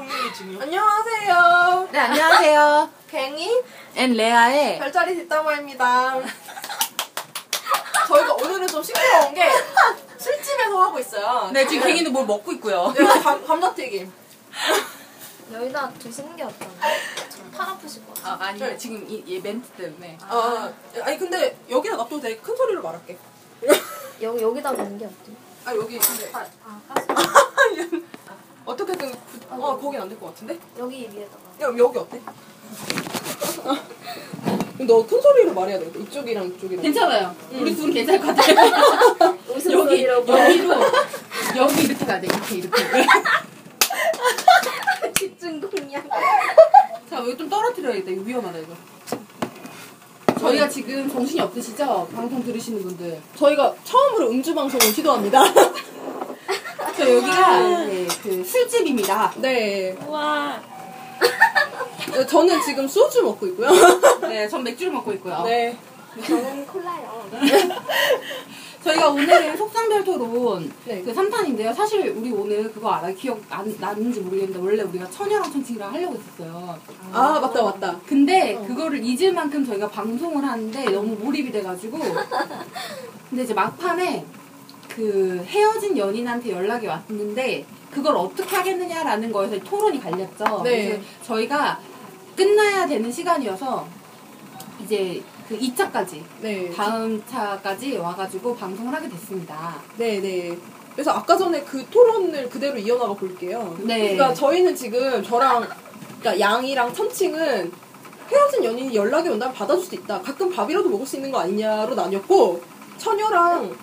먹는 게 중요. 안녕하세요. 네, 안녕하세요. 괭이 앤 레아의 별자리 뒷담화입니다. 저희가 오늘은 좀 시끄러운 게 술집에서 하고 있어요. 네, 지금 괭이는 뭘 먹고 있고요. 네, 감자튀김. 여기다 두시는 게 어떤가요? 팔 아프실 것 같아요. 아, 아니, 네. 지금 이 멘트 때문에. 아니, 근데 여기다 놔둬도 되게 큰 소리로 말할게. 여기다 놓는 게 어때요? 아, 여기 근데. 가슴. 어떻게든, 거긴 안 될 것 같은데? 여기 위에다가. 그럼 여기 어때? 너 큰 소리로 말해야 돼. 이쪽이랑 이쪽이랑. 괜찮아요. 우리 둘은 괜찮을 것 같아요. 여기로. 여기 이렇게 가야 돼. 이렇게. 집중동이야. 자, 여기 좀 떨어뜨려야겠다. 이거 위험하다, 이거. 저희가 지금 정신이 없으시죠? 방송 들으시는 분들. 저희가 처음으로 음주방송을 시도합니다. 저 여기가 네, 그 술집입니다. 네. 우와. 저는 지금 소주 먹고 있고요. 네, 전 맥주를 먹고 있고요. 네. 저는 콜라요. 저희가 오늘은 속상별 토론 네. 그 3탄인데요. 사실 우리 오늘 그거 알아? 기억 나는지 모르겠는데 원래 우리가 처녀랑 천칭이랑 하려고 했었어요. 아 맞다. 근데 그거를 잊을 만큼 저희가 방송을 하는데 너무 몰입이 돼가지고 근데 이제 막판에 그 헤어진 연인한테 연락이 왔는데 그걸 어떻게 하겠느냐라는 거에서 토론이 갈렸죠. 네. 그래서 저희가 끝나야 되는 시간이어서 이제 그 2차까지 네. 다음 차까지 와가지고 방송을 하게 됐습니다. 네네. 그래서 아까 전에 그 토론을 그대로 이어나가 볼게요. 네. 그러니까 저희는 지금 그러니까 양이랑 천칭은 헤어진 연인이 연락이 온다면 받아줄 수 있다. 가끔 밥이라도 먹을 수 있는 거 아니냐로 나뉘었고 처녀랑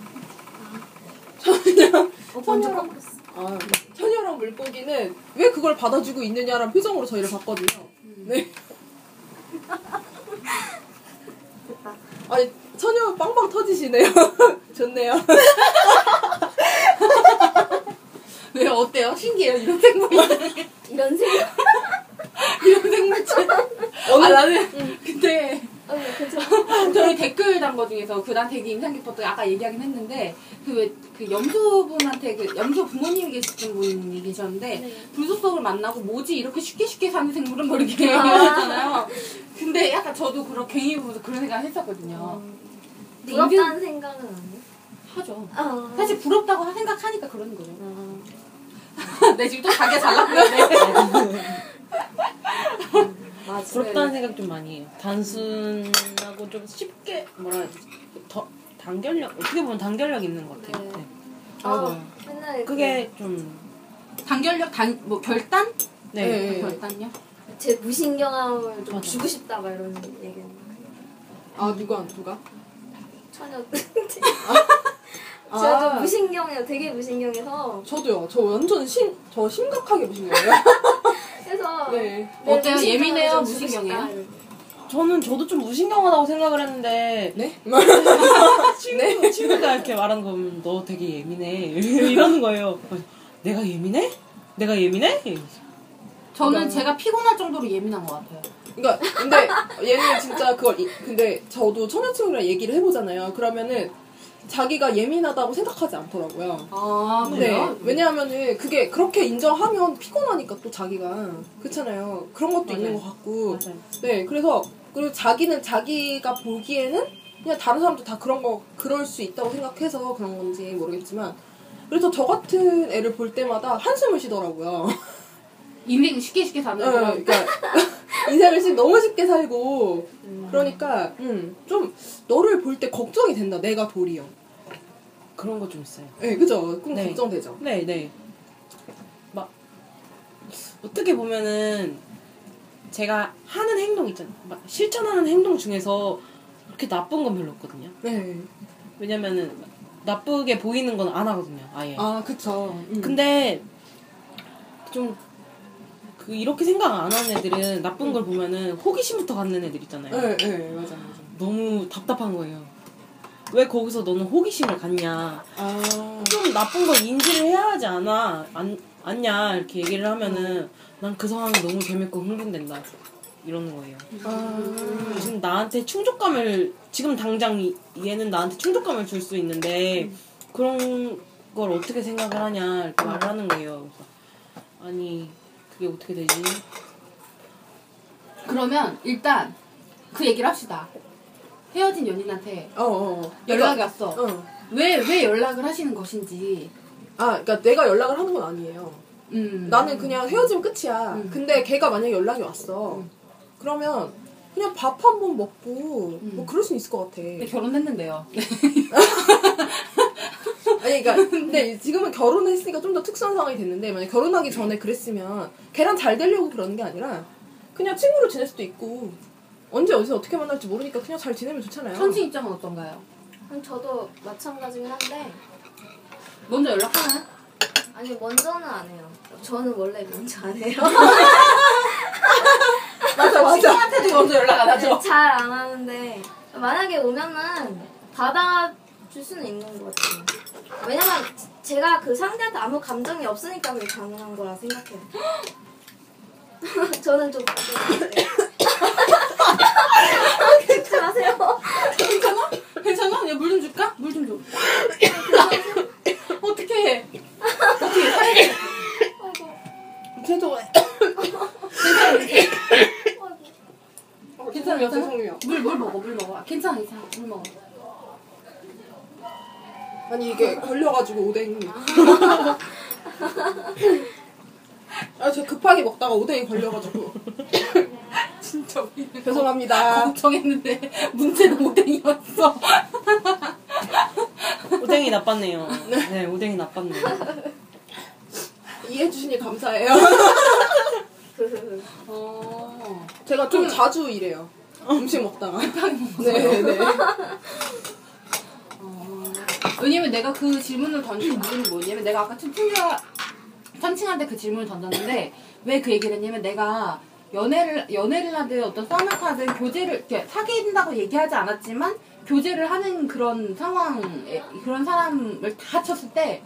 물고기는 왜 그걸 받아주고 있느냐라는 표정으로 저희를 봤거든요. 네. 아니 처녀 빵빵 터지시네요. 좋네요. 왜 어때요? 신기해요. 이런 생물체. 나는 근데 저희 댓글 단 거 중에서 그난 되게 인상 깊었던 아까 얘기하긴 했는데 그 염소분한테 염소 부모님이 계셨던 분이 계셨는데 네. 불소속을 만나고 뭐지 이렇게 쉽게 사는 생물은 뭐 이렇게 얘기하잖아요. 근데 약간 저도 그런 괭이 보면서 그런 생각을 했었거든요. 부럽다는 생각은 안 해요? 하죠. 사실 부럽다고 생각하니까 그러는 거죠. 내 지금 또 가게 잘 나가네. 부럽다는 생각 좀 많이 해요. 단순하고 좀 쉽게 더 단결력 어떻게 보면 단결력 있는 것 같아요. 네. 네. 맨날 그게 좀 단결력 결단? 네. 네. 결단요? 제 무신경함을 좀 주고 싶다 막 이런 얘기는. 누가? 처녀. 제가 좀 무신경해요. 되게 무신경해서. 저도요. 저 완전 심각하게 무신경해요. 그래서 네. 어때요? 예민해요? 무신경해요? 저도 좀 무신경하다고 생각을 했는데 네? 친구가 이렇게 말한 거면 너 되게 예민해 이러는 거예요. 내가 예민해? 내가 예민해? 저는 제가 피곤할 정도로 예민한 것 같아요. 그러니까 근데 얘는 진짜 근데 저도 처녀 친구랑 얘기를 해보잖아요. 그러면은 자기가 예민하다고 생각하지 않더라고요. 그래요? 왜냐하면은 그게 그렇게 인정하면 피곤하니까 또 자기가 그렇잖아요. 그런 것도 맞아요. 있는 것 같고. 맞아요. 네, 그래서 그리고 자기가 보기에는 그냥 다른 사람도 다 그럴 수 있다고 생각해서 그런 건지 모르겠지만 그래서 저 같은 애를 볼 때마다 한숨을 쉬더라고요. 인생 쉽게 사는 거. 그러니까 인생을 너무 쉽게 살고 그러니까 좀 너를 볼 때 걱정이 된다. 내가 도리어 그런 거 좀 있어요. 네, 그죠. 좀 네. 걱정되죠. 네, 네. 막 어떻게 보면은 제가 하는 행동 있잖아요. 막 실천하는 행동 중에서 그렇게 나쁜 건 별로 없거든요. 네. 왜냐면은 나쁘게 보이는 건 안 하거든요. 아예. 그쵸. 근데 좀 이렇게 생각 안 하는 애들은 나쁜 걸 보면은 호기심부터 갖는 애들 있잖아요. 네, 맞아. 너무 답답한 거예요. 왜 거기서 너는 호기심을 갖냐? 좀 나쁜 걸 인지를 해야 하지 않냐? 이렇게 얘기를 하면은 난 그 상황이 너무 재밌고 흥분된다. 이러는 거예요. 지금 나한테 충족감을 지금 당장 얘는 나한테 충족감을 줄 수 있는데 그런 걸 어떻게 생각을 하냐? 이렇게 말을 하는 거예요. 그래서 아니. 이게 어떻게 되지? 그러면 일단 그 얘기를 합시다. 헤어진 연인한테 연락이 왔어. 왜 연락을 하시는 것인지. 아, 그러니까 내가 연락을 하는 건 아니에요. 나는 그냥 헤어지면 끝이야. 근데 걔가 만약에 연락이 왔어. 그러면 그냥 밥 한 번 먹고 뭐 그럴 수 있을 것 같아. 근데 결혼했는데요. 아니 그러니까 근데 지금은 결혼했으니까 좀 더 특수한 상황이 됐는데, 만약 결혼하기 전에 그랬으면 걔랑 잘 되려고 그러는 게 아니라 그냥 친구로 지낼 수도 있고 언제 어디서 어떻게 만날지 모르니까 그냥 잘 지내면 좋잖아요. 천칭 입장은 어떤가요? 저도 마찬가지긴 한데. 먼저 연락하나요? 아니 먼저는 안 해요. 저는 원래 먼저 안 해요. 맞아. 친구한테도 먼저 연락 안 하죠. 잘 안 하는데 만약에 오면은 받아줄 수는 있는 것 같아요. 왜냐면 제가 그 상대한테 아무 감정이 없으니까 그게 가능한 거라 생각해요. 저는 좀 괜찮으세요? 괜찮아? 괜찮아? 야, 물 좀 줄까? 물 좀 줘. 어떡해. 어떡해. 살해. 그래도 괜찮아요. 죄송해요. 물 먹어. 괜찮아. 물 먹어. 아니 이게 걸려가지고 오뎅. 아, 저 급하게 먹다가 오뎅이 걸려가지고. 진짜 웃기네. 죄송합니다. 걱정했는데 문제는 오뎅이었어. 오뎅이 나빴네요. 네, 오뎅이 나빴네요. 이해해주시니 감사해요. 제가 좀 자주 이래요. 음식 먹다가. 네네. 왜냐면 내가 그 질문을 던진 이유는 뭐냐면, 내가 아까 천칭한테 그 질문을 던졌는데 왜 그 얘기를 했냐면, 내가 연애를 하든 어떤 썸을 타든 교제를, 사귄다고 얘기하지 않았지만 교제를 하는 그런 상황에, 그런 사람을 다 쳤을 때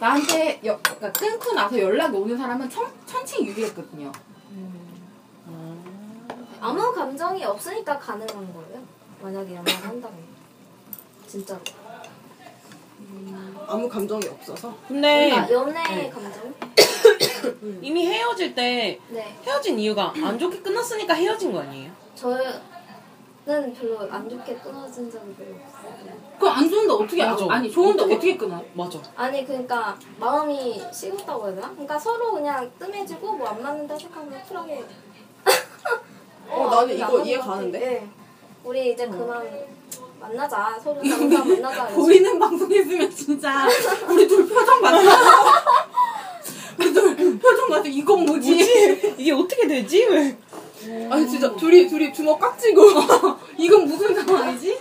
나한테 그러니까 끊고 나서 연락이 오는 사람은 천칭 유리했거든요. 아무 감정이 없으니까 가능한 거예요. 만약에 연락한다면 진짜로. 아무 감정이 없어서? 근데 연애의 감정? 이미 헤어질 때 헤어진 이유가 안 좋게 끝났으니까 헤어진 거 아니에요? 저는 별로 안 좋게 끊어진 적이 별로 없어요. 그럼 안 좋은데 어떻게 알죠? 아니 좋은데 어떻게 끊어? 맞아. 아니 그러니까 마음이 식었다고 해야 되나? 그러니까 서로 그냥 뜸해지고 뭐 안 맞는다 생각하면 쿨하게. 나는 이거 이해 가는데? 네. 우리 이제 그만 만나자. 서로 항상 만나자. 보이는 방송 했으면 진짜 우리 둘 표정 봤어. 우리 둘 표정 봤어. 이건 뭐지? 이게 어떻게 되지? 왜? 아니 진짜 둘이 주먹 꽉 쥐고 이건 무슨 상황이지?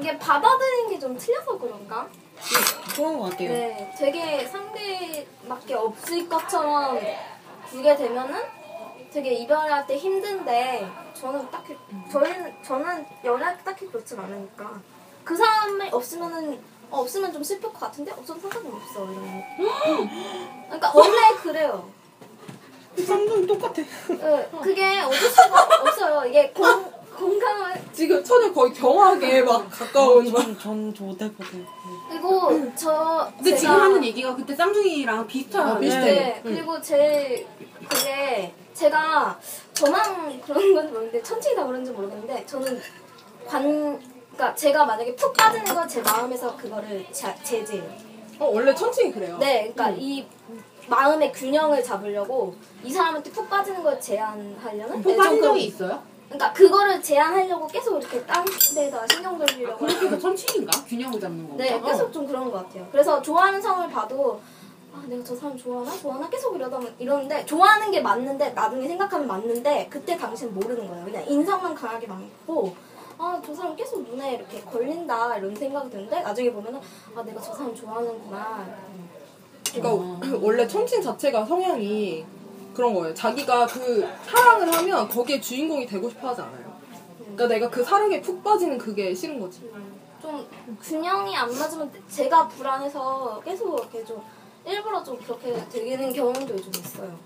이게 받아들이는 게 좀 틀려서 그런가? 그런 것 같아요. 네, 되게 상대밖에 없을 것처럼 구게 되면은 되게 이별할 때 힘든데, 저는 딱히 저는 연락 딱히 그렇진 않으니까 그 사람이 없으면 좀 슬플 것 같은데 없어도 상관없어 이런 거. 그러니까 원래 그래요. 상관이 똑같아. 네, 그게 어쩔 수가 없어요. 이게 공감을 지금 천에 거의 경악에 막 가까운. 전 못할 것 같아요. 그리고 근데 지금 하는 얘기가 그때 쌍둥이랑 비슷하네. 비슷해. 그리고 제가 저만 그런 건지 모르는데, 천칭이 다 그런지 모르겠는데, 저는 그러니까 제가 만약에 푹 빠지는 건 제 마음에서 그거를 제재해요. 원래 천칭이 그래요. 네, 그러니까 이 마음의 균형을 잡으려고 이 사람한테 푹 빠지는 걸 제한하려는. 푹 빠진 적이 있어요? 그러니까 그거를 제한하려고 계속 이렇게 딴 데다 신경 돌리려고. 그래서 천칭인가? 균형을 잡는 건가? 네, 계속 좀 그런 것 같아요. 그래서 좋아하는 사람을 봐도 내가 저 사람 좋아하나? 계속 이러는데, 좋아하는 게 맞는데, 나중에 생각하면 맞는데, 그때 당신 모르는 거예요. 그냥 인상만 강하게 많고, 저 사람 계속 눈에 이렇게 걸린다, 이런 생각이 드는데, 나중에 보면은, 내가 저 사람 좋아하는구나. 그러니까, 원래 천칭 자체가 성향이 그런 거예요. 자기가 그 사랑을 하면 거기에 주인공이 되고 싶어 하지 않아요. 그러니까 내가 그 사랑에 푹 빠지는 그게 싫은 거지. 좀 균형이 안 맞으면 제가 불안해서 계속 이렇게 좀, 일부러 좀 그렇게 되는 경험도 좀 있어요.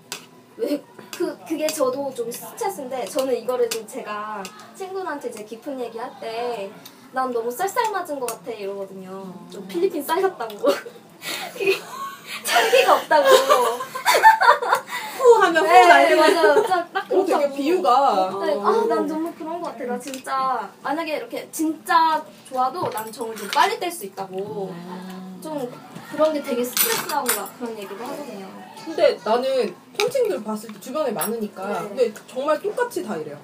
그게 저도 좀 스트레스인데, 저는 이거를 좀 제가 친구한테 이제 깊은 얘기 할 때, 난 너무 쌀쌀 맞은 것 같아 이러거든요. 좀 필리핀 쌀 같다고. 그게 참기가 없다고. 후 하면 후 날리고. 네, 맞아요. 진짜 딱 그렇게 되게 비유가. 아, 난 정말 그런 것 같아. 나 진짜 만약에 이렇게 진짜 좋아도 난 정을 좀 빨리 뗄 수 있다고. 좀 그런 게 되게 스트레스라고 막 그런 얘기도 하거든요. 근데 나는 천칭들 봤을 때 주변에 많으니까 네. 근데 정말 똑같이 다 이래요.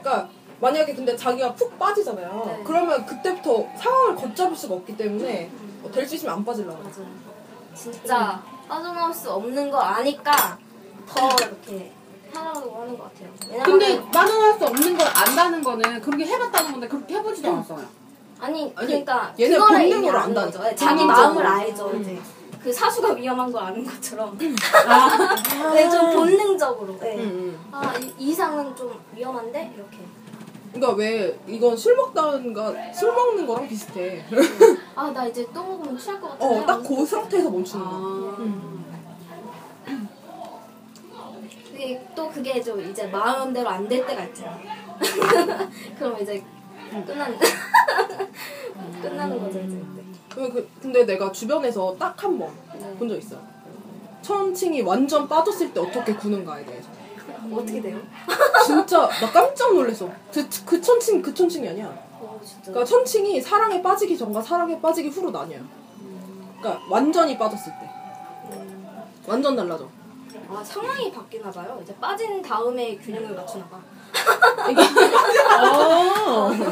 그러니까 만약에 근데 자기가 푹 빠지잖아요. 네. 그러면 그때부터 상황을 걷잡을 수가 없기 때문에 될 수 있으면 안 빠지려고. 맞아요. 진짜 빠져나올 수 없는 거 아니까 더 이렇게 하라고 하는 것 같아요. 근데 빠져나올 수 없는 걸 안다는 거는 그렇게 해봤다는 건데 그렇게 해보지도 않았어요. 아니 그러니까 얘네 본능으로 안다는 거죠. 자기 마음을 알죠. 이제 그 사수가 위험한 걸 아는 것처럼. 네, 좀 본능적으로. 네. 아, 이 상은 좀 위험한데 이렇게. 그러니까 왜 이건 술 먹다가 술 먹는 거랑 비슷해. 아, 나 이제 또 먹으면 취할 것 같은데. 딱 그 상태에서 멈추는 거. 또 그게 좀 이제 마음대로 안 될 때가 있잖아. 그럼 이제. 끝나는 거죠 이제. 근데 내가 주변에서 딱 한 번 본 적 있어요. 천칭이 완전 빠졌을 때 어떻게 구는가에 대해서. 어떻게 돼요? 진짜 나 깜짝 놀랐어. 그 천칭 그 천칭이 아니야. 진짜. 그러니까 천칭이 사랑에 빠지기 전과 사랑에 빠지기 후로 나뉘어요. 그러니까 완전히 빠졌을 때. 완전 달라져. 아, 상황이 바뀌나 봐요. 이제 빠진 다음에 균형을 맞추나 봐. 이게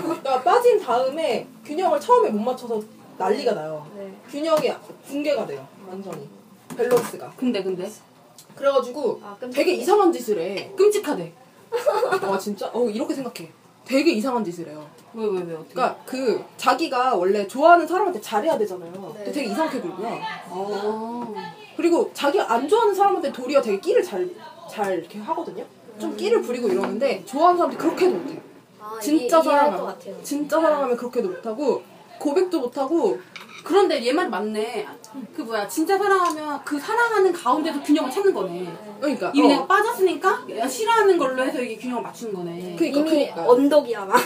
그러니까 빠진 다음에 균형을 처음에 못 맞춰서 난리가 나요. 네. 균형이 붕괴가 돼요. 완전히 밸런스가. 근데 그래가지고 되게 이상한 짓을 해. 끔찍하대. 아 진짜? 이렇게 생각해. 되게 이상한 짓을 해요. 왜 어떻게? 그러니까 그 자기가 원래 좋아하는 사람한테 잘해야 되잖아요. 네. 근데 되게 이상하게 굴고요. 그리고 자기가 안 좋아하는 사람한테 도리어 되게 끼를 잘 이렇게 하거든요. 좀 끼를 부리고 이러는데 좋아하는 사람한테 그렇게도 못해요. 진짜 사랑하면 그렇게도 못하고 고백도 못하고. 그런데 얘 말이 맞네. 그 뭐야, 진짜 사랑하면 그 사랑하는 가운데서 균형을 찾는 거네. 그러니까 이미 내가 빠졌으니까 싫어하는 걸로 해서 이게 균형을 맞추는 거네. 그러니까. 언덕이야 막.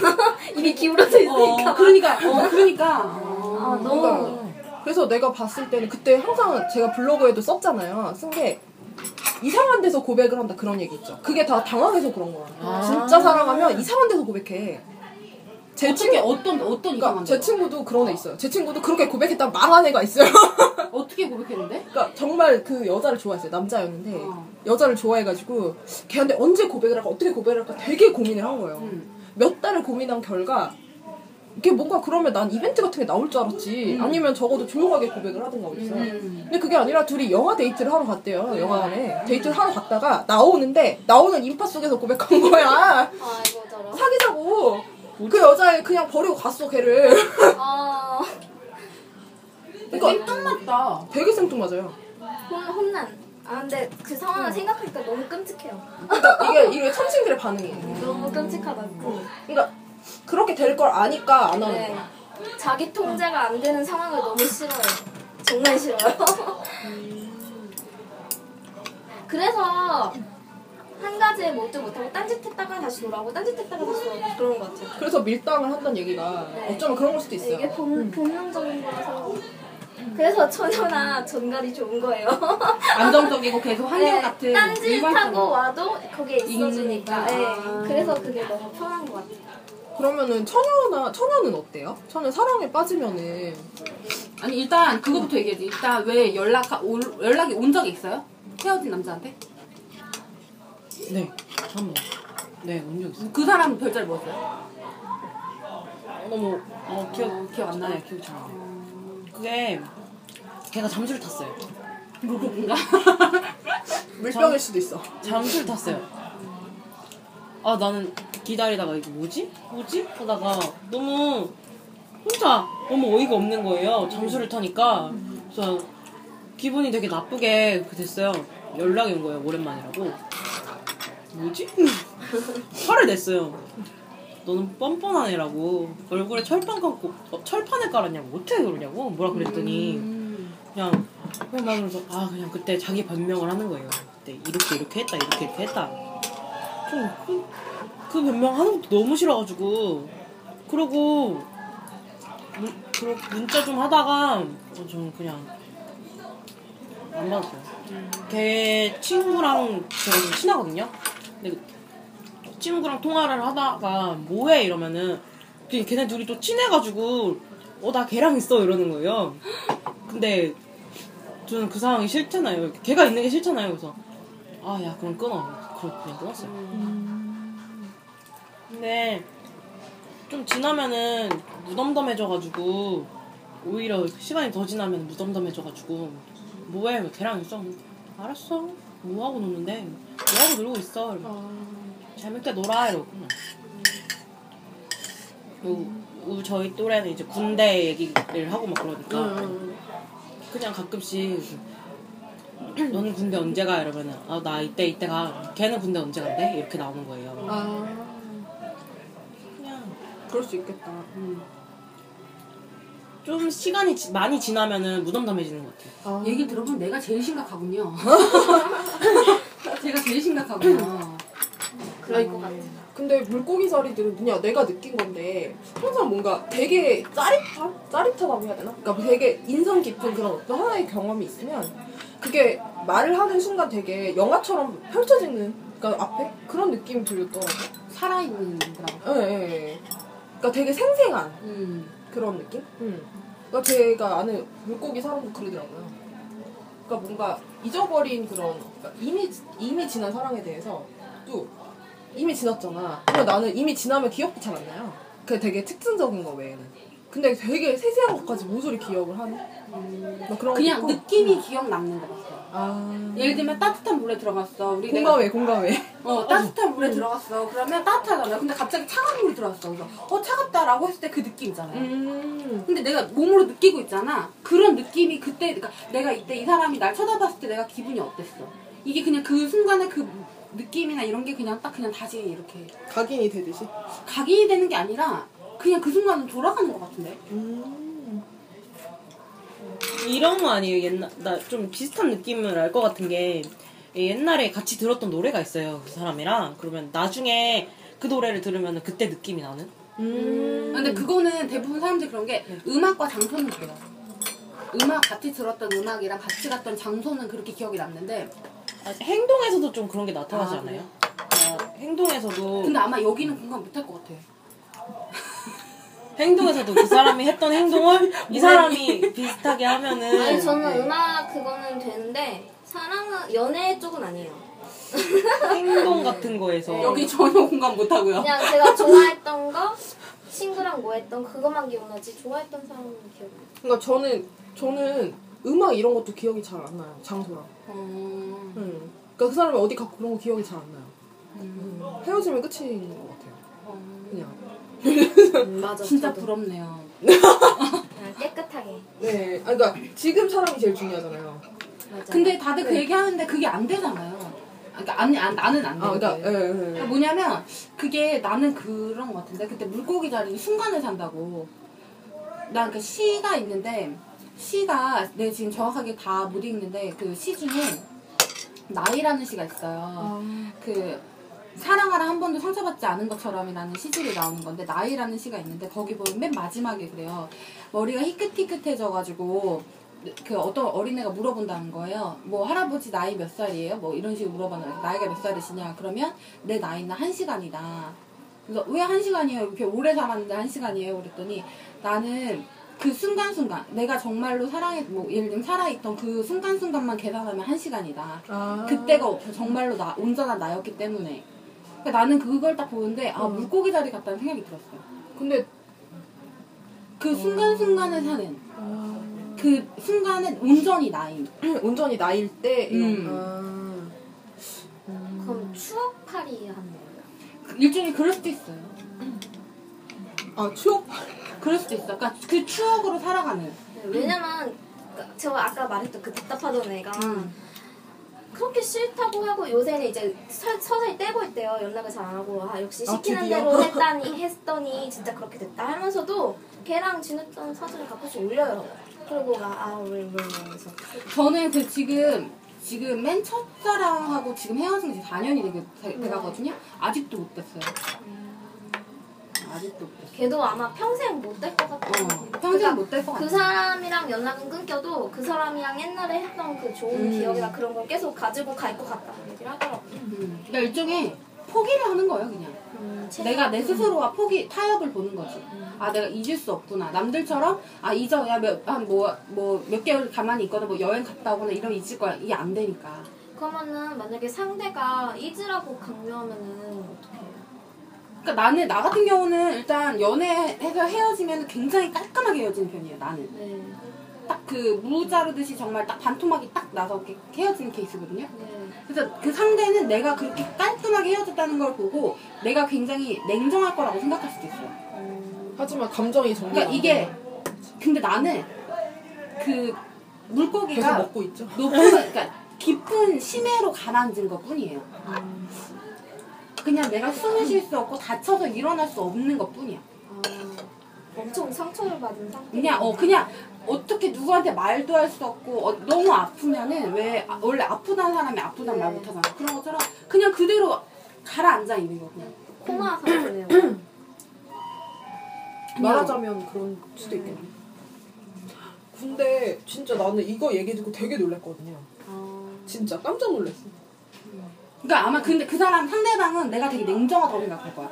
이미 기울어져 있으니까. 그러니까. 그래서 내가 봤을 때는 그때 항상 제가 블로그에도 썼잖아요. 쓴 게 이상한 데서 고백을 한다 그런 얘기 있죠. 그게 다 당황해서 그런 거야. 진짜 사랑하면 이상한 데서 고백해. 제 친구 어떤 이상한 제 친구도 그런 애 있어요. 제 친구도 그렇게 고백했다고 말한 애가 있어요. 어떻게 고백했는데? 그러니까 정말 그 여자를 좋아했어요. 남자였는데 여자를 좋아해가지고 걔한테 언제 고백을 할까 어떻게 고백을 할까 되게 고민을 한 거예요. 몇 달을 고민한 결과 이게 뭔가 그러면 난 이벤트 같은 게 나올 줄 알았지. 아니면 적어도 조용하게 고백을 하던가 그랬어요. 근데 그게 아니라 둘이 영화 데이트를 하러 갔대요. 영화관에 데이트를 하러 갔다가 나오는 인파 속에서 고백한 거야. 사귀자고. 그 여자애 그냥 버리고 갔어 걔를. 그러니까 생뚱맞다. 되게 생뚱맞아요. 혼난. 근데 그 상황을 생각하니까 너무 끔찍해요. 그러니까 이게 천칭들의 반응이에요. 너무 끔찍하다. 그러니까 그렇게 될 걸 아니까 안 하는 거야. 자기 통제가 안 되는 상황을 너무 싫어요. 정말 싫어요. 그래서 한 가지에 몰두 못하고 딴짓했다가 다시 돌아오고 딴짓했다가 다시 돌아오고 그런 것 같아요. 그래서 밀당을 한다는 얘기가 어쩌면 그런 걸 수도 있어요. 이게 본능적인 거라서. 그래서 처녀나 전갈이 좋은 거예요. 안정적이고 계속 한결 같은. 딴짓하고 와도 거기에 있어주니까. 그래서 그게 너무 편한 것 같아요. 그러면은 처녀는 어때요? 처녀 사랑에 빠지면은 아니 일단 그거부터 얘기해야지. 일단 왜 연락이 온 적이 있어요? 헤어진 남자한테? 네, 한 번. 네, 온 적 있어요. 그 사람 별자리 뭐였어요? 너무 기억 안 나요. 기억 잘 안 나요. 그게 걔가 잠수를 탔어요. 물고기인가? 물병일 수도 있어. 잠수를 탔어요. 아, 나는 기다리다가 이거 뭐지? 하다가 너무 혼자 너무 어이가 없는 거예요. 잠수를 타니까. 그래서 기분이 되게 나쁘게 됐어요. 연락이 온 거예요. 오랜만이라고. 뭐지? 화를 냈어요. 너는 뻔뻔한 애라고. 얼굴에 철판 감고 철판을 깔았냐고. 어떻게 그러냐고. 뭐라 그랬더니 그냥 막 그래서 그냥 그때 자기 변명을 하는 거예요. 그때 이렇게 했다. 그 변명하는 것도 너무 싫어가지고. 그러고 문자 좀 하다가 저는 그냥 안 받았어요. 걔 친구랑 제가 좀 친하거든요. 근데 친구랑 통화를 하다가 뭐해 이러면은 걔네 둘이 또 친해가지고 나 걔랑 있어 이러는 거예요. 근데 저는 그 상황이 싫잖아요. 걔가 있는 게 싫잖아요. 그래서 야 그럼 끊어. 그냥 끊었어요. 근데 좀 지나면은 무덤덤해져가지고 오히려 시간이 더 지나면 무덤덤해져가지고 뭐해 걔랑 있어. 알았어. 뭐하고 노는데 뭐하고 놀고 있어. 재밌게 놀아 이러고. 저희 또래는 이제 군대 얘기를 하고 막 그러니까 그냥 가끔씩 너는 군대 언제 가? 이러면은 나 이때 가. 걔는 군대 언제 간대? 이렇게 나오는 거예요. 그냥 그럴 수 있겠다. 좀 시간이 많이 지나면은 무덤덤해지는 것 같아요. 얘기 들어보면 내가 제일 심각하군요. 제가 제일 심각하군요. 그럴 것 같아요. 근데 물고기살이들은 그냥 내가 느낀 건데 항상 뭔가 되게 짜릿하다고 해야 되나? 그러니까 되게 인상 깊은 그런 어떤 하나의 경험이 있으면 그게 말을 하는 순간 되게 영화처럼 펼쳐지는 그러니까 앞에 그런 느낌이 들더라고요. 살아있는 거라고. 예. 그러니까 되게 생생한 그런 느낌? 그러니까 제가 아는 물고기살도 그러더라고요. 그러니까 뭔가 잊어버린 그런 그러니까 이미 지난 사랑에 대해서 또 이미 지났잖아. 근데 나는 이미 지나면 기억도 잘 안 나요. 그게 되게 특징적인 거 외에는. 근데 되게 세세한 것까지 모조리 기억을 하는. 그냥 느낌이 기억 남는 것 같아요. 예를 들면 따뜻한 물에 들어갔어. 우리 공감해. 따뜻한 물에 들어갔어. 그러면 따뜻하잖아. 근데 갑자기 차가운 물이 들어왔어. 그래서 차갑다라고 했을 때 그 느낌 있잖아요. 근데 내가 몸으로 느끼고 있잖아. 그런 느낌이 그때, 그러니까 내가 이때 이 사람이 날 쳐다봤을 때 내가 기분이 어땠어. 이게 그냥 그 순간에 그 느낌이나 이런 게 그냥 딱 그냥 다시 이렇게 각인이 되듯이? 각인이 되는 게 아니라 그냥 그 순간은 돌아가는 것 같은데? 이런 거 아니에요? 옛날 나 좀 비슷한 느낌을 알 것 같은 게 옛날에 같이 들었던 노래가 있어요. 그 사람이랑. 그러면 나중에 그 노래를 들으면 그때 느낌이 나는? 근데 그거는 대부분 사람들이 그런 게 음악과 장소는 그래요. 같이 들었던 음악이랑 같이 갔던 장소는 그렇게 기억이 남는데 행동에서도 좀 그런 게 나타나지 않아요? 행동에서도. 근데 아마 여기는 공감 못할 것 같아. 행동에서도 그 사람이 했던 행동을 이 사람이 비슷하게 하면은. 아니 저는 음악 그거는 되는데 연애 쪽은 아니에요. 행동 같은 거에서. 여기 전혀 공감 못하고요. 그냥 제가 좋아했던 거, 친구랑 뭐 했던 그것만 기억나지 좋아했던 사람은 기억. 그러니까 저는 음악 이런 것도 기억이 잘 안 나요. 장소랑. 그러니까 그 사람이 어디 갔고 그런 거 기억이 잘 안 나요. 헤어지면 끝인 것 같아요. 그냥. 맞아. 진짜 저도. 부럽네요. 깨끗하게. 네. 그러니까 지금 사람이 제일 중요하잖아요. 맞아. 근데 다들 그 얘기 하는데 그게 안 되잖아요. 그러니까 나는 안 돼. 그러니까, 그러니까 뭐냐면 그게 나는 그런 것 같은데 그때 물고기 자리 순간을 산다고. 난 그 시가 있는데 시가 내 지금 정확하게 다 못 읽는데 그 시 중에 나이라는 시가 있어요. 그 사랑하라 한 번도 상처받지 않은 것처럼이라는 시집이 나오는 건데 나이라는 시가 있는데 거기 보면 맨 마지막에 그래요. 머리가 희끗희끗해져가지고 그 어떤 어린애가 물어본다는 거예요. 뭐 할아버지 나이 몇 살이에요? 뭐 이런 식으로 물어봤는데 나이가 몇 살이시냐? 그러면 내 나이는 1시간이다. 그래서 왜 1시간이에요? 이렇게 오래 살았는데 1시간이에요? 그랬더니 나는 그 순간순간 내가 정말로 예를 들면 살아있던 그 순간순간만 계산하면 1시간이다. 그때가 정말로 온전한 나였기 때문에. 그러니까 나는 그걸 딱 보는데 물고기 자리 같다는 생각이 들었어요. 근데 그 순간순간을 사는 그 순간은 온전히 나인. 온전히 나일 때 그럼 추억팔이 하는 거예요? 일종의 그럴 수도 있어요. 추억팔이? 그럴 수도 있어. 그러니까 그 추억으로 살아가는. 왜냐면 저 아까 말했던 그 답답하던 애가 그렇게 싫다고 하고 요새는 이제 서서히 떼고 있대요. 연락을 잘 안 하고 역시 시키는 대로 했더니 진짜 그렇게 됐다 하면서도 걔랑 지냈던 사진을 가끔씩 올려요. 그리고 그래서 저는 그 지금 맨 첫사랑하고 지금 헤어진 지 4년이 돼가거든요. 아직도 못 뺐어요. 아직도. 걔도 아마 평생 못 될 것 같아. 평생 못 될 것 같아. 그 사람이랑 연락은 끊겨도 그 사람이랑 옛날에 했던 그 좋은 기억이나 그런 걸 계속 가지고 갈 것 같다는 얘기를 하더라고. 그러니까 일종의 포기를 하는 거예요, 그냥. 내가 내 스스로와 포기, 타협을 보는 거지. 아, 내가 잊을 수 없구나. 남들처럼, 아, 잊어야 몇 개월 가만히 있거나 뭐 여행 갔다 오거나 이러면 잊을 거야. 이게 안 되니까. 그러면은 만약에 상대가 잊으라고 강요하면은 어떡해? 그러니까 나는, 나 같은 경우는 일단 연애해서 헤어지면 굉장히 깔끔하게 헤어지는 편이에요, 나는. 네. 딱 그 무 자르듯이 정말 딱 반토막이 딱 나서 이렇게 헤어지는 케이스거든요. 네. 그래서 그 상대는 내가 그렇게 깔끔하게 헤어졌다는 걸 보고 내가 굉장히 냉정할 거라고 생각할 수도 있어요. 하지만 감정이 정말. 그러니까 이게 근데 나는 그 물고기가 계속 먹고 있죠. 높은 그러니까 깊은 심해로 가라앉은 것뿐이에요. 그냥 내가 숨을 쉴 수 없고 다쳐서 일어날 수 없는 것뿐이야. 엄청 상처를 받은 상태. 그냥 그냥 어떻게 누구한테 말도 할 수 없고 너무 아프면은 왜 원래 아프다는 사람이 아프단 말 못하잖아. 그런 것처럼 그냥 그대로 가라앉아 있는 거고. 코마 상태네요. 말하자면 그런 수도 있겠네. 근데 진짜 나는 이거 얘기 듣고 되게 놀랐거든요. 진짜 깜짝 놀랐어. 그러니까 아마 근데 그 사람 상대방은 내가 되게 냉정하다고 생각할 거야.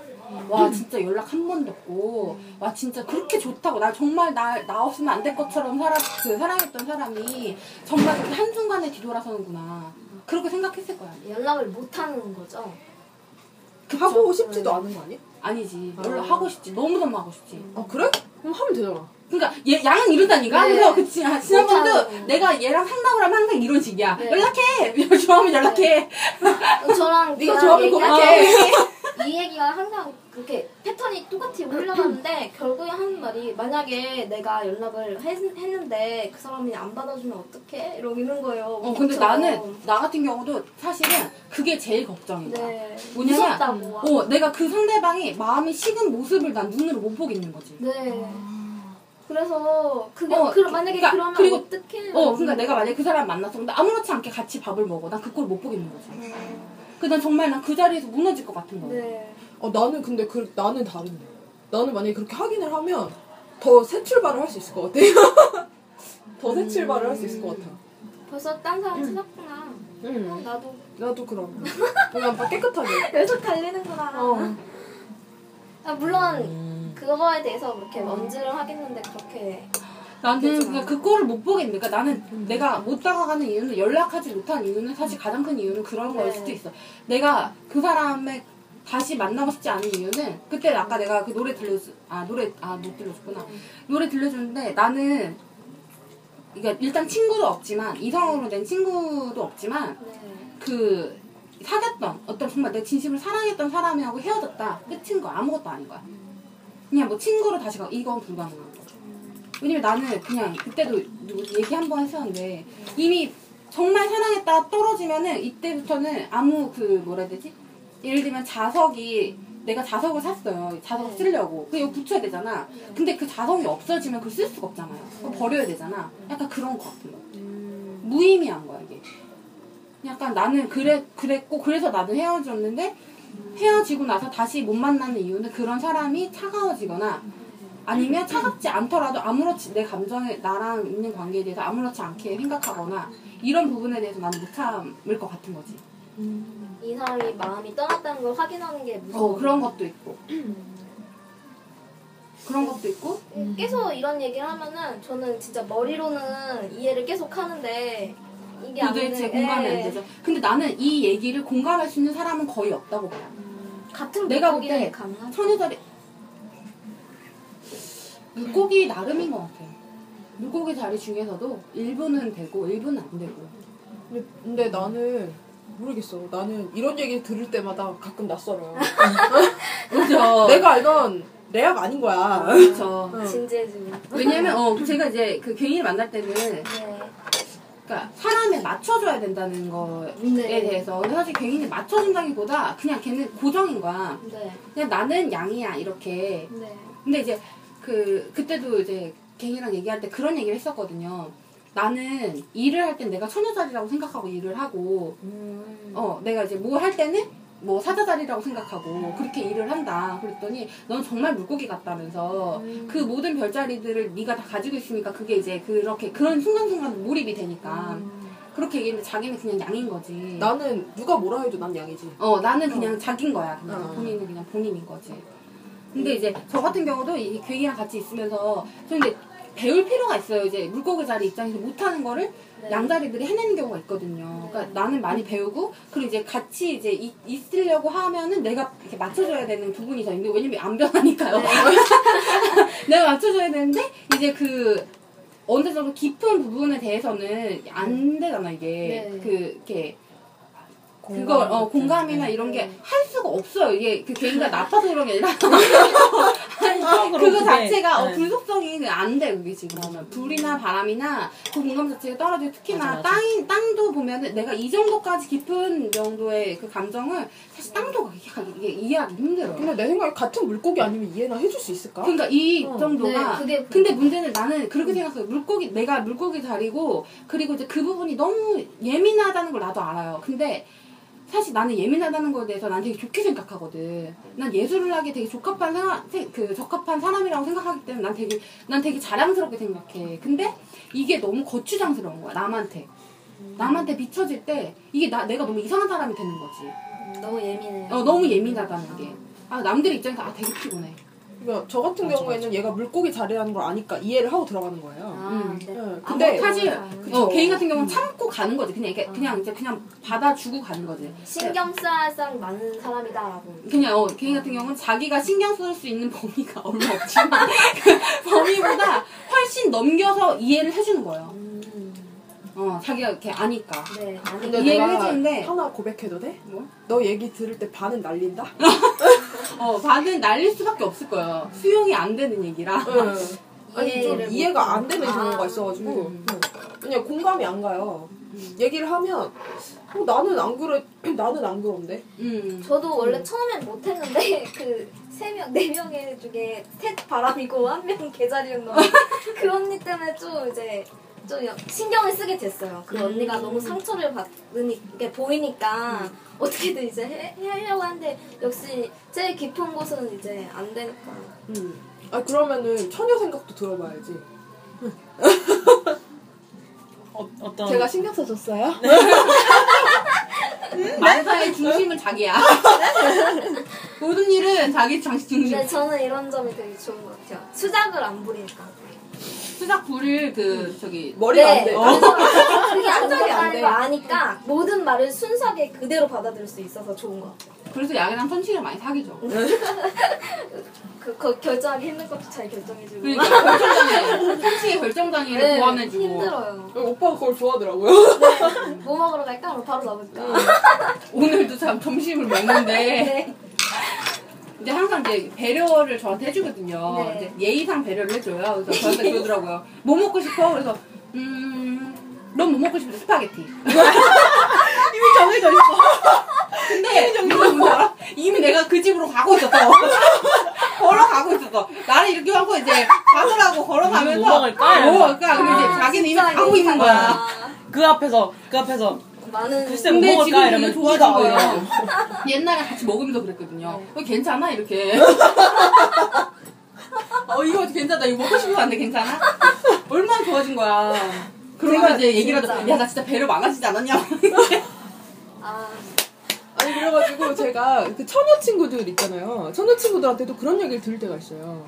와 진짜 연락 한 번도 없고 와 진짜 그렇게 좋다고 나 정말 나 없으면 안 될 것처럼 사랑했던 사람이 정말 그렇게 한순간에 뒤돌아서는구나 그렇게 생각했을 거야. 연락을 못 하는 거죠? 그쵸? 하고 싶지도 않은 거 아니야? 아니지. 연락하고 싶지. 너무너무 하고 싶지. 아 그래? 그럼 하면 되잖아. 그러니까 얘 양은 이런다니까. 네. 그래서 그치. 지난번도 내가 얘랑 상담을 하면 항상 이런 식이야. 네. 연락해. 좋아하면 연락해. 네. 저랑 네가 좋아하면 고백해. 이 얘기가 항상 그렇게 패턴이 똑같이 흘러가는데 결국에 하는 말이 만약에 내가 연락을 했는데 그 사람이 안 받아주면 어떡해? 이러는 거예요. 근데 나는 나 같은 경우도 사실은 그게 제일 걱정이다. 네. 뭐냐면 무섭다고. 내가 그 상대방이 마음이 식은 모습을 난 눈으로 못 보겠는 거지. 네. 그래서 그게 만약에 그러면 그리고, 어떡해? 그러니까 내가 만약에 그 사람 만났어. 근데 아무렇지 않게 같이 밥을 먹어. 난 그걸 못 보겠는 거지. 난 정말 난 그 자리에서 무너질 것 같은 거예요. 네. 나는 근데 나는 다른데. 나는 만약에 그렇게 확인을 하면 더 새 출발을 할 수 있을 것 같아요. 더 새 출발을 할 수 있을 것 같아. 벌써 딴 사람 찾았구나. 나도 그럼. 그냥 깨끗하게. 계속 달리는구나. 아, 물론 그거에 대해서 이렇게 언질을 하겠는데 그렇게. 나는 그냥 그거를 못 보겠는데, 그러니까 나는 내가 못 다가가는 이유는 연락하지 못한 이유는 사실 가장 큰 이유는 그런 거일 수도 있어. 내가 그 사람을 다시 만나고 싶지 않은 이유는 그때 아까 내가 그 못 들려줬구나. 노래 들려줬는데 나는 그러니까 일단 친구도 없지만 이성으로 된 친구도 없지만 그 사귀었던 어떤 정말 내 진심을 사랑했던 사람이라고 헤어졌다 끝인 거야. 아무것도 아닌 거야. 그냥 뭐 친구로 다시 가 이건 불가능한 거야. 왜냐면 나는 그냥 그때도 얘기 한번 했었는데 이미 정말 사랑했다 떨어지면은 이때부터는 아무 뭐라 해야 되지? 예를 들면 내가 자석을 샀어요. 자석을 쓰려고. 그거 붙여야 되잖아. 근데 그 자석이 없어지면 그걸 쓸 수가 없잖아요. 그걸 버려야 되잖아. 약간 그런 것 같은 거. 무의미한 거야 이게. 약간 나는 그랬고 그래서 나는 헤어졌는데 헤어지고 나서 다시 못 만나는 이유는 그런 사람이 차가워지거나 아니면 차갑지 않더라도 아무렇지 내 감정에 나랑 있는 관계에 대해서 아무렇지 않게 생각하거나 이런 부분에 대해서 나는 못 참을 것 같은 거지. 이 사람이 마음이 떠났다는 걸 확인하는 게 무서워. 그런 것도 있고. 그런 것도 있고. 계속 이런 얘기를 하면은 저는 진짜 머리로는 이해를 계속 하는데 이게 안 되는. 도대체 공감이 안 되죠. 근데 나는 이 얘기를 공감할 수 있는 사람은 거의 없다고 봐요. 같은 내가 볼 때 천여자리 물고기 나름인 것 같아요. 물고기 자리 중에서도 일부는 되고 일부는 안 되고. 근데 나는 모르겠어. 나는 이런 얘기 들을 때마다 가끔 낯설어. 그죠? 내가 알던 레아가 아닌 거야. 그렇죠. 진지해지네. 왜냐면 제가 이제 그 괭이를 만날 때는 그러니까 사람에 맞춰줘야 된다는 거에 대해서 사실 괭이는 맞춰준다기보다 그냥 걔는 고정인 거야. 그냥 나는 양이야 이렇게. 근데 이제 그때도 이제 괭이랑 얘기할 때 그런 얘기를 했었거든요. 나는 일을 할 땐 내가 처녀 자리라고 생각하고 일을 하고, 내가 이제 뭐 할 때는 뭐 사자자리라고 생각하고 그렇게 일을 한다. 그랬더니 넌 정말 물고기 같다면서 그 모든 별자리들을 네가 다 가지고 있으니까 그게 이제 그렇게 그런 순간순간 몰입이 되니까 그렇게 얘기했는데 자기는 그냥 양인 거지. 나는 누가 뭐라 해도 난 양이지. 나는 그냥 자기인 거야. 그냥 본인은 그냥 본인인 거지. 근데 이제 저 같은 경우도 이 괭이랑 같이 있으면서 좀 이제 배울 필요가 있어요. 이제 물고기 자리 입장에서 못하는 거를 양자리들이 해내는 경우가 있거든요. 그러니까 나는 많이 배우고, 그리고 이제 같이 이제 있으려고 하면은 내가 이렇게 맞춰줘야 되는 부분이 더 있는데, 왜냐면 안 변하니까요. 네. 내가 맞춰줘야 되는데, 이제 그, 어느 정도 깊은 부분에 대해서는 안 되잖아, 이게. 네. 이렇게. 그걸, 공감이나 이런 게 할 수가 없어요. 이게 그 개인가 나빠서 그런 게 아니라. 아니, 그거 자체가 불속성이 안 돼, 그게 지금. 불이나 바람이나 그 공감 자체가 떨어지고, 특히나 땅도 보면은 내가 이 정도까지 깊은 정도의 그 감정을 사실 땅도 이게 이해하기 힘들어요. 근데 내 생각에 같은 물고기 아니면 이해나 해줄 수 있을까? 그러니까 이 정도가. 네, 근데 문제는 나는 그렇게 생각해요. 내가 물고기 자리고, 그리고 이제 그 부분이 너무 예민하다는 걸 나도 알아요. 근데 사실 나는 예민하다는 거에 대해서 난 되게 좋게 생각하거든. 난 예술을 하기에 되게 적합한 사람이라고 생각하기 때문에 난 되게 자랑스럽게 생각해. 근데 이게 너무 거추장스러운 거야, 남한테. 남한테 비춰질 때 이게 내가 너무 이상한 사람이 되는 거지. 너무 예민해. 너무 예민하다는 게. 남들 입장에서 되게 피곤해. 그러니까 저 같은 경우에는 얘가 물고기 자리라는 걸 아니까 이해를 하고 들어가는 거예요. 네. 근데 사실 개인 같은 경우는 참고 가는 거지. 그냥 받아주고 가는 거지. 신경 써야 할 많은 사람이다라고. 그냥 개인 같은 경우는 자기가 신경 쓸 수 있는 범위가 얼마 없지만 그 범위보다 훨씬 넘겨서 이해를 해주는 거예요. 자기가 이렇게 아니까. 네. 근데 내가 하나 고백해도 돼? 뭐? 너 얘기 들을 때 반은 날린다? 반은 날릴 수밖에 없을 거야. 수용이 안 되는 얘기라. 아니, 좀 이해가 안 되는 경우가 있어가지고. 그냥 공감이 안 가요. 얘기를 하면, 나는 안 그래, 나는 안 그런데. 저도 원래 처음엔 못 했는데, 네 명의 중에 셋 바람이고, 한 명 개자리였나. 그 언니 때문에 좀 신경을 쓰게 됐어요. 그 언니가 너무 상처를 받는 게 보이니까 어떻게든 이제 하려고 하는데 역시 제일 깊은 곳은 이제 안 되니까. 그러면은 처녀 생각도 들어봐야지. 어떤? 제가 신경 써줬어요? 만사의 중심은 자기야. 모든 일은 자기 중심. 네, 저는 이런 점이 되게 좋은 것 같아요. 수작을 안 부리니까. 수작 부릴 머리가 안 돼. 그게 안정이 안 돼. 아니까 모든 말을 순수하게 그대로 받아들일 수 있어서 좋은 것 같아요. 그래서 양이랑 천칭을 많이 사귀죠. 결정하기 힘든 것도 잘 결정해주고. 그러니까 결정장애. 천칭의 결정장애를 보완해주고. 힘들어요. 오빠가 그걸 좋아하더라고요. 네. 뭐 먹으러 갈까? 그럼 바로 나오니까. 오늘도 참 점심을 먹는데. 네. 근데 항상 이제 배려를 저한테 해주거든요. 네. 이제 예의상 배려를 해줘요. 그래서 저한테 그러더라고요. 뭐 먹고 싶어? 그래서 넌 뭐 먹고 싶어? 스파게티. 이미 정해져 있어. 근데 이미 내가 그 집으로 가고 있었어. 걸어가고 있었어. 나를 이렇게 하고 이제 가더라고. 걸어가면서 뭐 먹을까? 근데 이제 자기는 이미 가고 있는 거야. 그 앞에서. 글쎄 뭐 먹을까 이러면 좋아진 거예요. 옛날에 같이 먹으면서 그랬거든요. 괜찮아? 이렇게. 이거 괜찮다. 이거 먹고 싶으면 안 돼. 괜찮아? 얼마나 좋아진 거야. 그러고 이제 얘기를 하자. 야, 나 진짜 배려 많아지지 않았냐? 아니, 그래가지고 제가 그 처녀 친구들 있잖아요. 처녀 친구들한테도 그런 얘기를 들을 때가 있어요.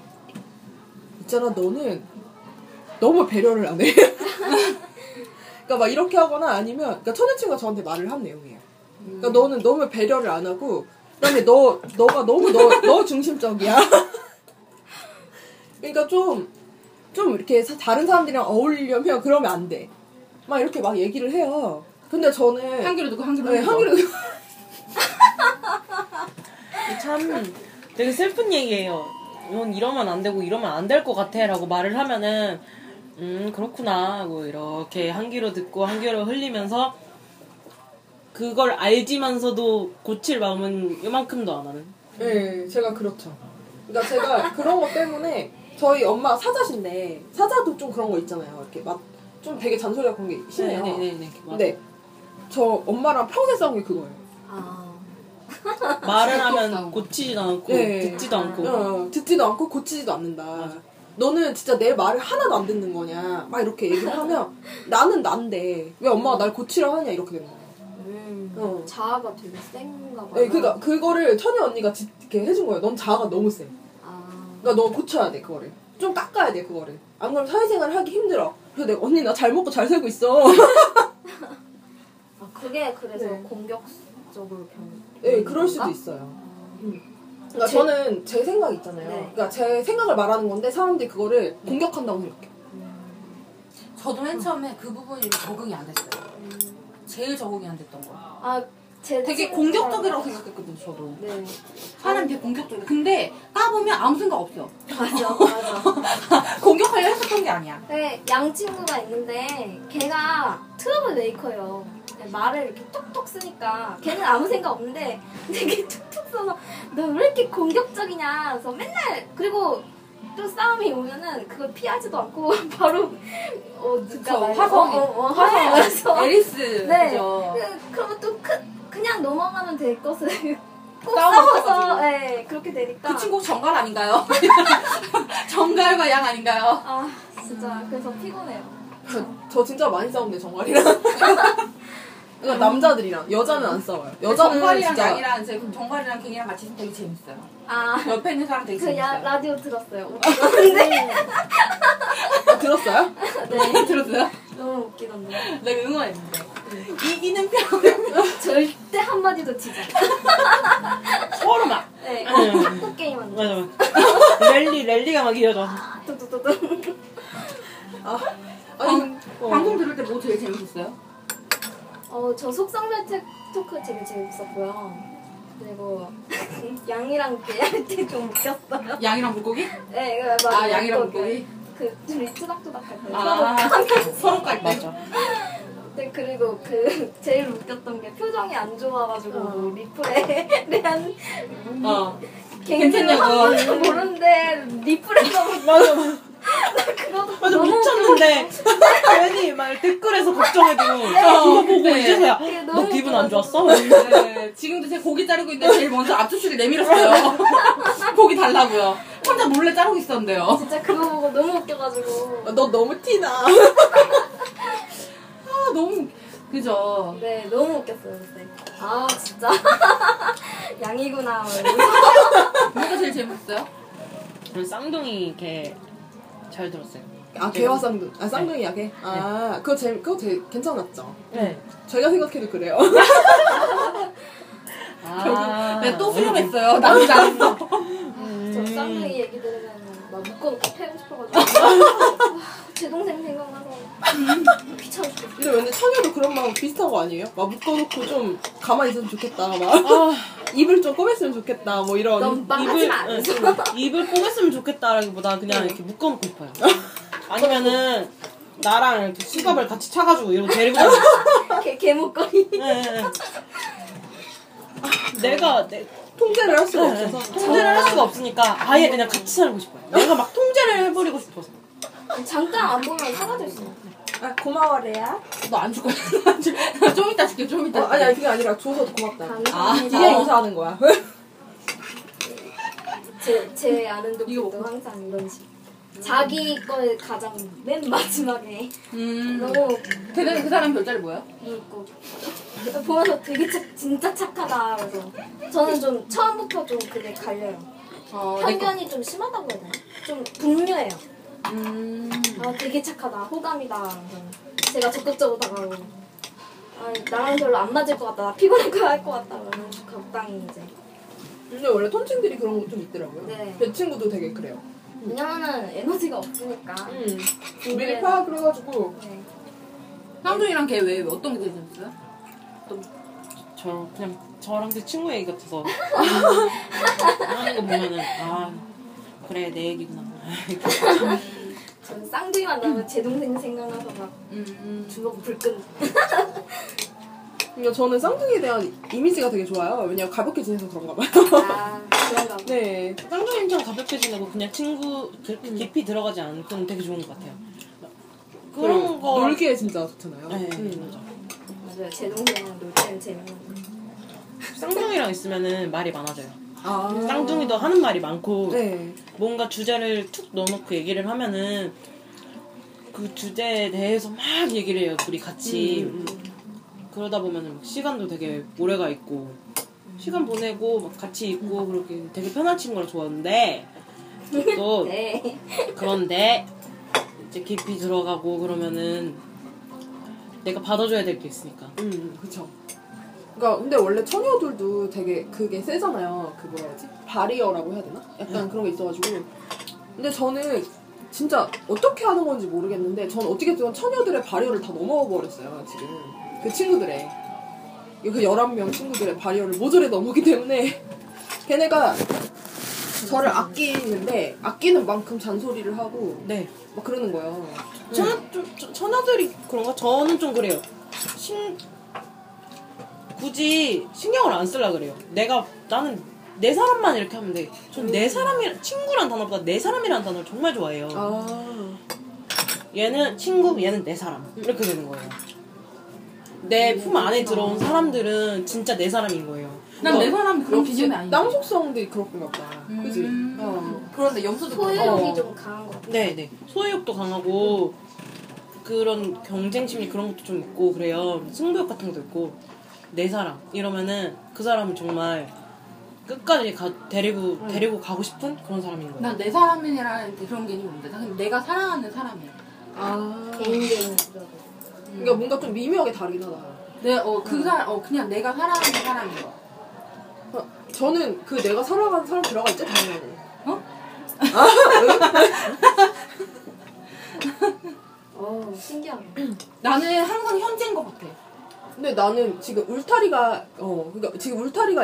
있잖아, 너는 너무 배려를 안 해. 그러니까 막 이렇게 하거나 아니면 처녀 친구가 저한테 말을 한 내용이에요. 그러니까 너는 너무 배려를 안 하고 그다음에 너가 너무 너 중심적이야. 그러니까 좀 이렇게 다른 사람들이랑 어울리려면 그러면 안 돼. 막 이렇게 막 얘기를 해요. 근데 저는 한기로 두고. 참 되게 슬픈 얘기예요. 이건 이러면 안 되고 이러면 안 될 것 같아라고 말을 하면은. 그렇구나 하고 이렇게 한 귀로 듣고 한 귀로 흘리면서 그걸 알지만서도 고칠 마음은 이만큼도 안 하는. 네, 제가 그렇죠. 그러니까 제가 그런 것 때문에 저희 엄마 사자신데 사자도 좀 그런 거 있잖아요. 이렇게 막 좀 되게 잔소리가 그런 게 심해요. 네. 근데 저 엄마랑 평생 싸운 게 그거예요. 말을 하면 고치지도 않고 네. 듣지도 않고 듣지도 않고 고치지도 않는다. 맞아. 너는 진짜 내 말을 하나도 안 듣는 거냐 막 이렇게 얘기를 하면 나는 난데 왜 엄마가 날 고치려 하냐 이렇게 되는 거야. 자아가 되게 센가 봐요. 네, 그러니까 그거를 천희 언니가 이렇게 해준 거예요. 넌 자아가 너무 세. 그러니까 너 고쳐야 돼. 그거를 좀 깎아야 돼. 그거를 안 그러면 사회생활 하기 힘들어. 그래서 내가 언니 나 잘 먹고 잘 살고 있어. 아, 그게 그래서 네. 공격적으로 변. 네, 그럴 수도 있어요. 그러니까 저는 제 생각 있잖아요. 네. 그러니까 제 생각을 말하는 건데 사람들이 그거를 공격한다고 생각해요. 저도 맨 처음에 그 부분이 적응이 안 됐어요. 제일 적응이 안 됐던 거야. 아, 제 되게 공격적이라고 생각했거든요. 저도. 네. 사람 되게 공격적이고 근데 까보면 아무 생각 없어. 맞아, 맞아. 공격하려 했었던 게 아니야. 네, 양 친구가 있는데 걔가 트러블 메이커예요. 말을 이렇게 톡톡 쓰니까 걔는 아무 생각 없는데 되게 툭툭 써서 너 왜 이렇게 공격적이냐 그래서 맨날 그리고 또 싸움이 오면은 그걸 피하지도 않고 바로 진짜 화성 에리스 네 그죠. 그러면 또 그냥 넘어가면 될 것을 꼭 싸워서 네, 그렇게 되니까 그 친구 정갈 아닌가요? 정갈과 양 아닌가요? 아 진짜 그래서 피곤해요. 저 진짜 많이 싸운데 정갈이랑 그러니까 남자들이랑 여자는 안 싸워요. 여자는 정갈이랑 진짜... 양이랑 제 정갈이랑 괭이랑 같이 되게 재밌어요. 아 옆에 있는 사람 되게 재밌어요. 라디오 들었어요. 근데 아, 들었어요? 네 들었어요. 너무 웃기던데. 내가 응원했는데 이기는 편 절대 한 마디도 치지. 서로 막. 네. 탁구 게임 한 거. 맞아. 랠리가 막 이어져. 또또또또. 아 아니 방송 들을 때 뭐 제일 재밌었어요? 저 속상말 토크 되게 재밌었고요. 그리고 양이랑 대할 때 좀 웃겼어요. 양이랑 물고기? 네, 맞아요. 아, 양이랑 물고기? 좀 이투닥투닥할 때. 아, 서로 깔 때. 맞아. 네, 그리고 제일 웃겼던 게 표정이 안 좋아가지고 리플에 대한. 괜찮냐고. 모르는데 리플에 너무. 맞아. 맞아 너무 미쳤는데 괜히 막 댓글에서 걱정해도 그거 보고 네. 이제서야 너 기분 안 좋았어? 네. 지금도 제 고기 자르고 있는데 제일 먼저 앞접시를 내밀었어요. 고기 달라고요. 혼자 몰래 자르고 있었는데요. 진짜 그거 보고 너무 웃겨가지고 너 너무 티나. 아 너무 그죠? 네 너무 웃겼어요 그때. 아 진짜 양이구나. 뭐가 제일 재밌었어요? 쌍둥이 걔 잘 들었어요. 아 개와 쌍둥이. 아 쌍둥이야 개. 아 네. 그거 되게 괜찮았죠. 네. 제가 생각해도 그래요. 아 내가 또 수렴했어요. 남자였어. 저 쌍둥이 얘기 들으면 막 묶어놓고 패고 싶어가지고. 제 동생 생각나서 귀찮아. 근데 왠지 청이도 그런 마음 비슷한 거 아니에요? 막 묶어놓고 좀 가만히 있으면 좋겠다. 막 입을 좀 꼬맸으면 좋겠다. 뭐 이런 입을 꼬맸으면 좋겠다라기보다 그냥 이렇게 묶어놓고 싶어요. 아니면은 나랑 이렇게 수갑을 같이 차가지고 이러고 데리고 다니고. 개목걸이. 네. 내가 통제를 할 수가 없어서 통제를 할 수가 없으니까 아예 그냥 같이 살고 싶어요. 내가 막 통제를 해버리고 싶어서. 잠깐 안 보면 사과될 수 있어. 아, 고마워, 레아. 너 안 줄 거야. 좀 이따 줄게, 좀 이따. 아니, 그게 아니라 줘서 고맙다. 감사합니다. 니가 인사하는 거야. 제 아는 동생도 항상 이런 식. 자기 걸 가장 맨 마지막에. 너무. 걔는 그 사람 별자리 뭐야? 이거. 보면서 되게 진짜 착하다. 그래서 저는 좀 처음부터 좀 그게 갈려요. 편견이 좀 심하다고 해야 되나? 좀 분류해요. 아 되게 착하다 호감이다 제가 적극적으로 다가오고 아 나랑 별로 안 맞을 것 같다 나 피곤할 거 할 것 같다 그러면 적당히 이제 근데 원래 톤친들이 그런 거 좀 있더라고요. 네. 제 친구도 되게 그래요. 왜냐면은 에너지가 없으니까 미리 파 그래가지고 네. 쌍둥이랑 걔 왜 어떤 게 되셨어요? 저 그냥 저랑 제 친구 얘기 같아서 하는 거 보면은 아 그래 내 얘기구나. 전 쌍둥이 만나면 제 동생 생각나서 막 주먹 불끈. 그러니까 저는 쌍둥이에 대한 이미지가 되게 좋아요. 왜냐면 가볍게 지내서 그런가 봐요. 아, 그런가 봐요. 네, 쌍둥이처럼 가볍게 지내고 그냥 친구 깊이 들어가지 않고 되게 좋은 것 같아요. 그런 거 놀기에 진짜 좋잖아요. 네, 맞아요. 제 동생이랑 놀 때는 재밌는 거. 쌍둥이랑 있으면은 말이 많아져요. 아~ 쌍둥이도 하는 말이 많고 네. 뭔가 주제를 툭 넣어놓고 얘기를 하면은 그 주제에 대해서 막 얘기를 해요. 둘이 같이. 그러다 보면은 막 시간도 되게 오래가 있고 시간 보내고 막 같이 있고 그렇게 되게 편한 친구를 좋아하는데 또 네. 그런데 이제 깊이 들어가고 그러면은 내가 받아줘야 될 게 있으니까. 그쵸. 그러니까 근데 원래 처녀들도 되게 그게 세잖아요. 그 뭐라 하지? 바리어라고 해야 되나? 약간 그런 게 있어가지고. 근데 저는 진짜 어떻게 하는 건지 모르겠는데 전 어떻게든 처녀들의 바리어를 다 넘어가 버렸어요. 지금 그 친구들의 그 11명 친구들의 바리어를 모조리 넘었기 때문에 걔네가 저를 아끼는데 아끼는 만큼 잔소리를 하고 네. 막 그러는 거예요. 처녀들이 그런가? 저는 좀 그래요. 굳이 신경을 안 쓰려 그래요. 나는 내 사람만 이렇게 하면 돼. 전 내 사람이 친구란 단어보다 내 사람이란 단어를 정말 좋아해요. 아. 얘는 친구, 얘는 내 사람 이렇게 되는 거예요. 내 품 안에 들어온 사람들은 진짜 내 사람인 거예요. 난 내 사람 그런 기준이 아니야. 땅 속성들이 그렇구나 봐. 그지? 그런데 염소도 소유욕이 좀 강한 거 같아. 네네. 소유욕도 강하고 그런 경쟁심이 그런 것도 좀 있고 그래요. 승부욕 같은 것도 있고. 내 사람 이러면은 그 사람은 정말 끝까지 데리고 가고 싶은 그런 사람인 거예요. 난 내 사람이라는 그런 개념이 없는데 난 내가 사랑하는 사람이야. 아 개인. 그러니까 뭔가 좀 미묘하게 다르긴 하다. 그 사람 그냥 내가 사랑하는 사람인 거야. 저는 그 내가 사랑하는 사람 들어가 있죠 당연히. 어? 아, 신기하네. 나는 항상 현재인 것 같아. 근데 나는 지금 울타리가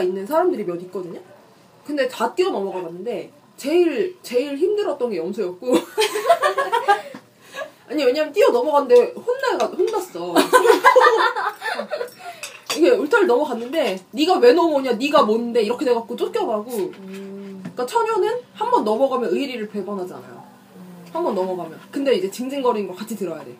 있는 사람들이 몇 있거든요? 근데 다 뛰어넘어가 봤는데, 제일 힘들었던 게 염소였고. 아니, 왜냐면 뛰어넘어갔는데, 혼났어. 이게 울타리 넘어갔는데, 네가 왜 넘어오냐, 네가 뭔데, 이렇게 돼갖고 쫓겨가고. 그러니까 처녀는 한 번 넘어가면 의리를 배반하잖아요. 한 번 넘어가면. 근데 이제 징징거리는 거 같이 들어야 돼.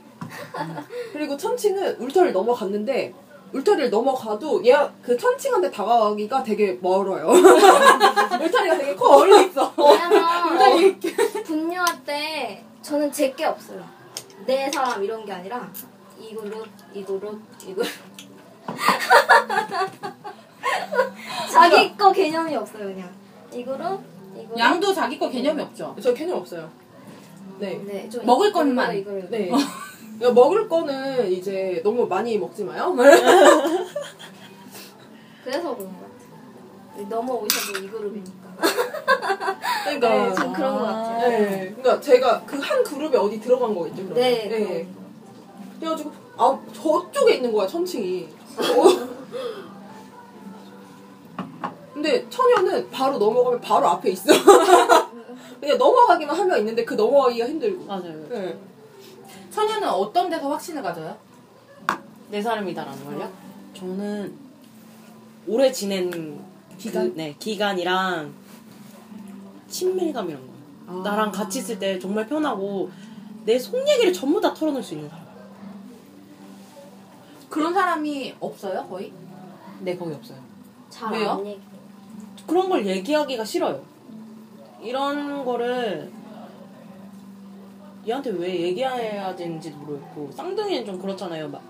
그리고 천칭은 울타리를 넘어갔는데, 울타리를 넘어가도 그 천칭한테 다가가기가 되게 멀어요. 울타리가 되게 커, 멀리 있어. 왜냐면 분류할 때 저는 제게 없어요. 내 사람 이런 게 아니라 이거 자기 거 개념이 없어요. 그냥 이거로 양도 자기 거 개념이 없죠. 저 개념 없어요. 네, 먹을 것만 이거를. 네. 먹을 거는 이제 너무 많이 먹지 마요. 그래서 그런 것 같아요. 넘어오셔도 이 그룹이니까. 그러니까 네, 좀 그런 것 같아요. 네, 그러니까 제가 그 한 그룹에 어디 들어간 거겠죠. 그러면. 네. 네. 그래가지고 저쪽에 있는 거야 천칭이. 근데 처녀는 바로 넘어가면 바로 앞에 있어. 그냥 넘어가기만 하면 있는데 그 넘어가기가 힘들고. 맞아요. 네. 처녀는 어떤 데서 확신을 가져요? 내 사람이다라는 걸요? 저는 오래 지낸 기간? 기간이랑 친밀감 이런 거예요. 아. 나랑 같이 있을 때 정말 편하고 내 속 얘기를 전부 다 털어놓을 수 있는 사람. 그런 사람이 없어요? 거의? 네, 거의 없어요. 잘 왜요? 안 얘기. 그런 걸 얘기하기가 싫어요. 이런 거를 얘한테 왜 얘기해야 되는지 모르겠고 쌍둥이는 좀 그렇잖아요. 막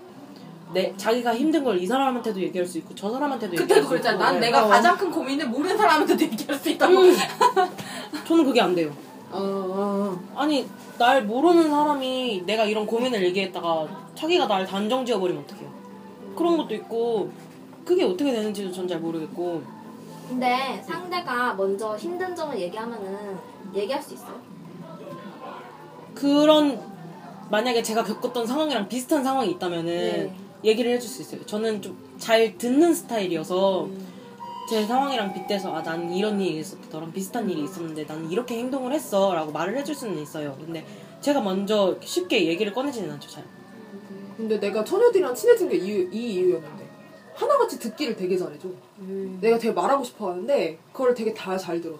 자기가 힘든 걸 이 사람한테도 얘기할 수 있고 저 사람한테도 얘기할 수 있고. 그때도 그랬잖아. 난 내가 가장 큰 고민을 모르는 사람한테도 얘기할 수 있다고. 저는 그게 안 돼요. 아니 날 모르는 사람이 내가 이런 고민을 얘기했다가 자기가 날 단정 지어버리면 어떡해요. 그런 것도 있고 그게 어떻게 되는지도 전 잘 모르겠고. 근데 상대가 먼저 힘든 점을 얘기하면은 얘기할 수 있어요? 만약에 제가 겪었던 상황이랑 비슷한 상황이 있다면은 얘기를 해줄 수 있어요. 저는 좀 잘 듣는 스타일이어서 제 상황이랑 빗대서 난 이런 일이 있었고 너랑 비슷한 일이 있었는데 난 이렇게 행동을 했어 라고 말을 해줄 수는 있어요. 근데 제가 먼저 쉽게 얘기를 꺼내지는 않죠, 잘. 근데 내가 처녀들이랑 친해진 게 이 이유였는데 하나같이 듣기를 되게 잘해줘. 내가 되게 말하고 싶어 하는데 그걸 되게 다 잘 들어줘.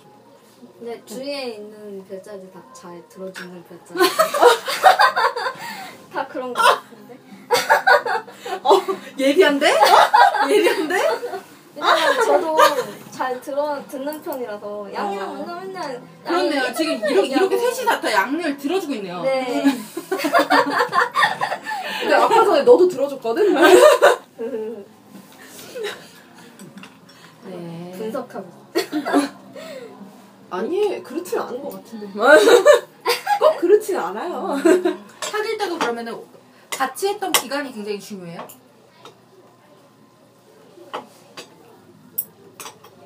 근데 주위에 있는 별자리 다 잘 들어주는 별자리 다 그런 거 같은데 예리한데? 예리한데? 왜냐면 저도 잘 듣는 편이라서 양이랑 먼저 맨날. 그런데요 지금 이렇게 셋이 다 양을 들어주고 있네요. 네. 근데 아까 전에 너도 들어줬거든? 네. 분석하고. 아니, 그렇진 않은 것 같은데. 꼭 그렇진 않아요. 사귈 때도 그러면은 같이 했던 기간이 굉장히 중요해요?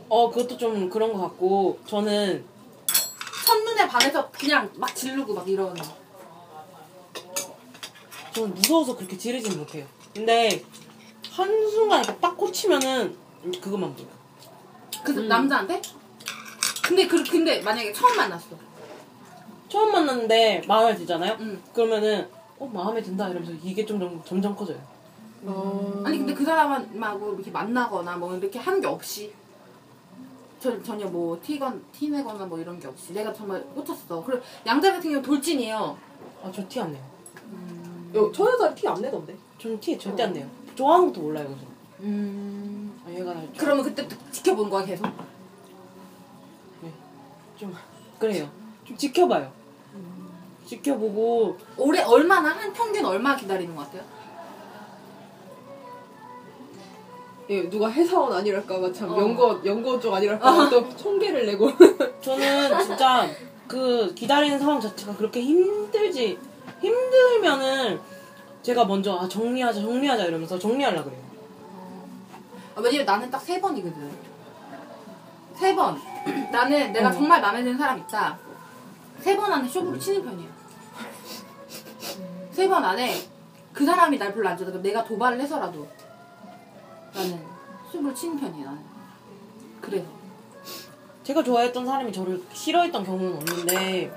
그것도 좀 그런 것 같고, 저는 첫눈에 반해서 그냥 막 지르고 막 이러는. 저는 무서워서 그렇게 지르진 못해요. 근데 한순간 이렇게 딱 꽂히면은 그것만 보여. 그 남자한테? 근데 만약에 처음 만났어. 처음 만났는데 마음에 들잖아요? 그러면은 마음에 든다 이러면서 이게 점점 커져요. 아니 근데 그 사람하고 이렇게 만나거나 뭐 이렇게 하는 게 없이 전혀 뭐 티내거나 뭐 이런 게 없이 내가 정말 꽂혔어. 그리고 양자 같은 경우는 돌진이에요. 아 저 티 안 내요. 저 여자는 티 안 내던데? 저는 티 절대 안 내요. 좋아하는 것도 몰라요. 그래서. 아, 얘가 날 그러면 그때부터 지켜본 거야 계속? 네. 좀 그래요. 좀 지켜봐요. 지켜보고 올해 얼마나 한 평균 얼마 기다리는 것 같아요? 예, 누가 회사원 아니랄까봐 참 연구원 쪽 아니랄까봐 또 총계를 내고. 저는 진짜 그 기다리는 상황 자체가 그렇게 힘들면은 제가 먼저 정리하자 이러면서 정리하려고 그래요. 왜냐면 나는 딱 3번이거든. 3번. 나는 내가 정말 마음에 드는 사람 있다. 3번 안에 쇼부로 치는 편이에요. 3번 안에 그 사람이 날 별로 안 좋아하니까 내가 도발을 해서라도. 나는 쇼부를 치는 편이에요. 나는. 그래서. 제가 좋아했던 사람이 저를 싫어했던 경우는 없는데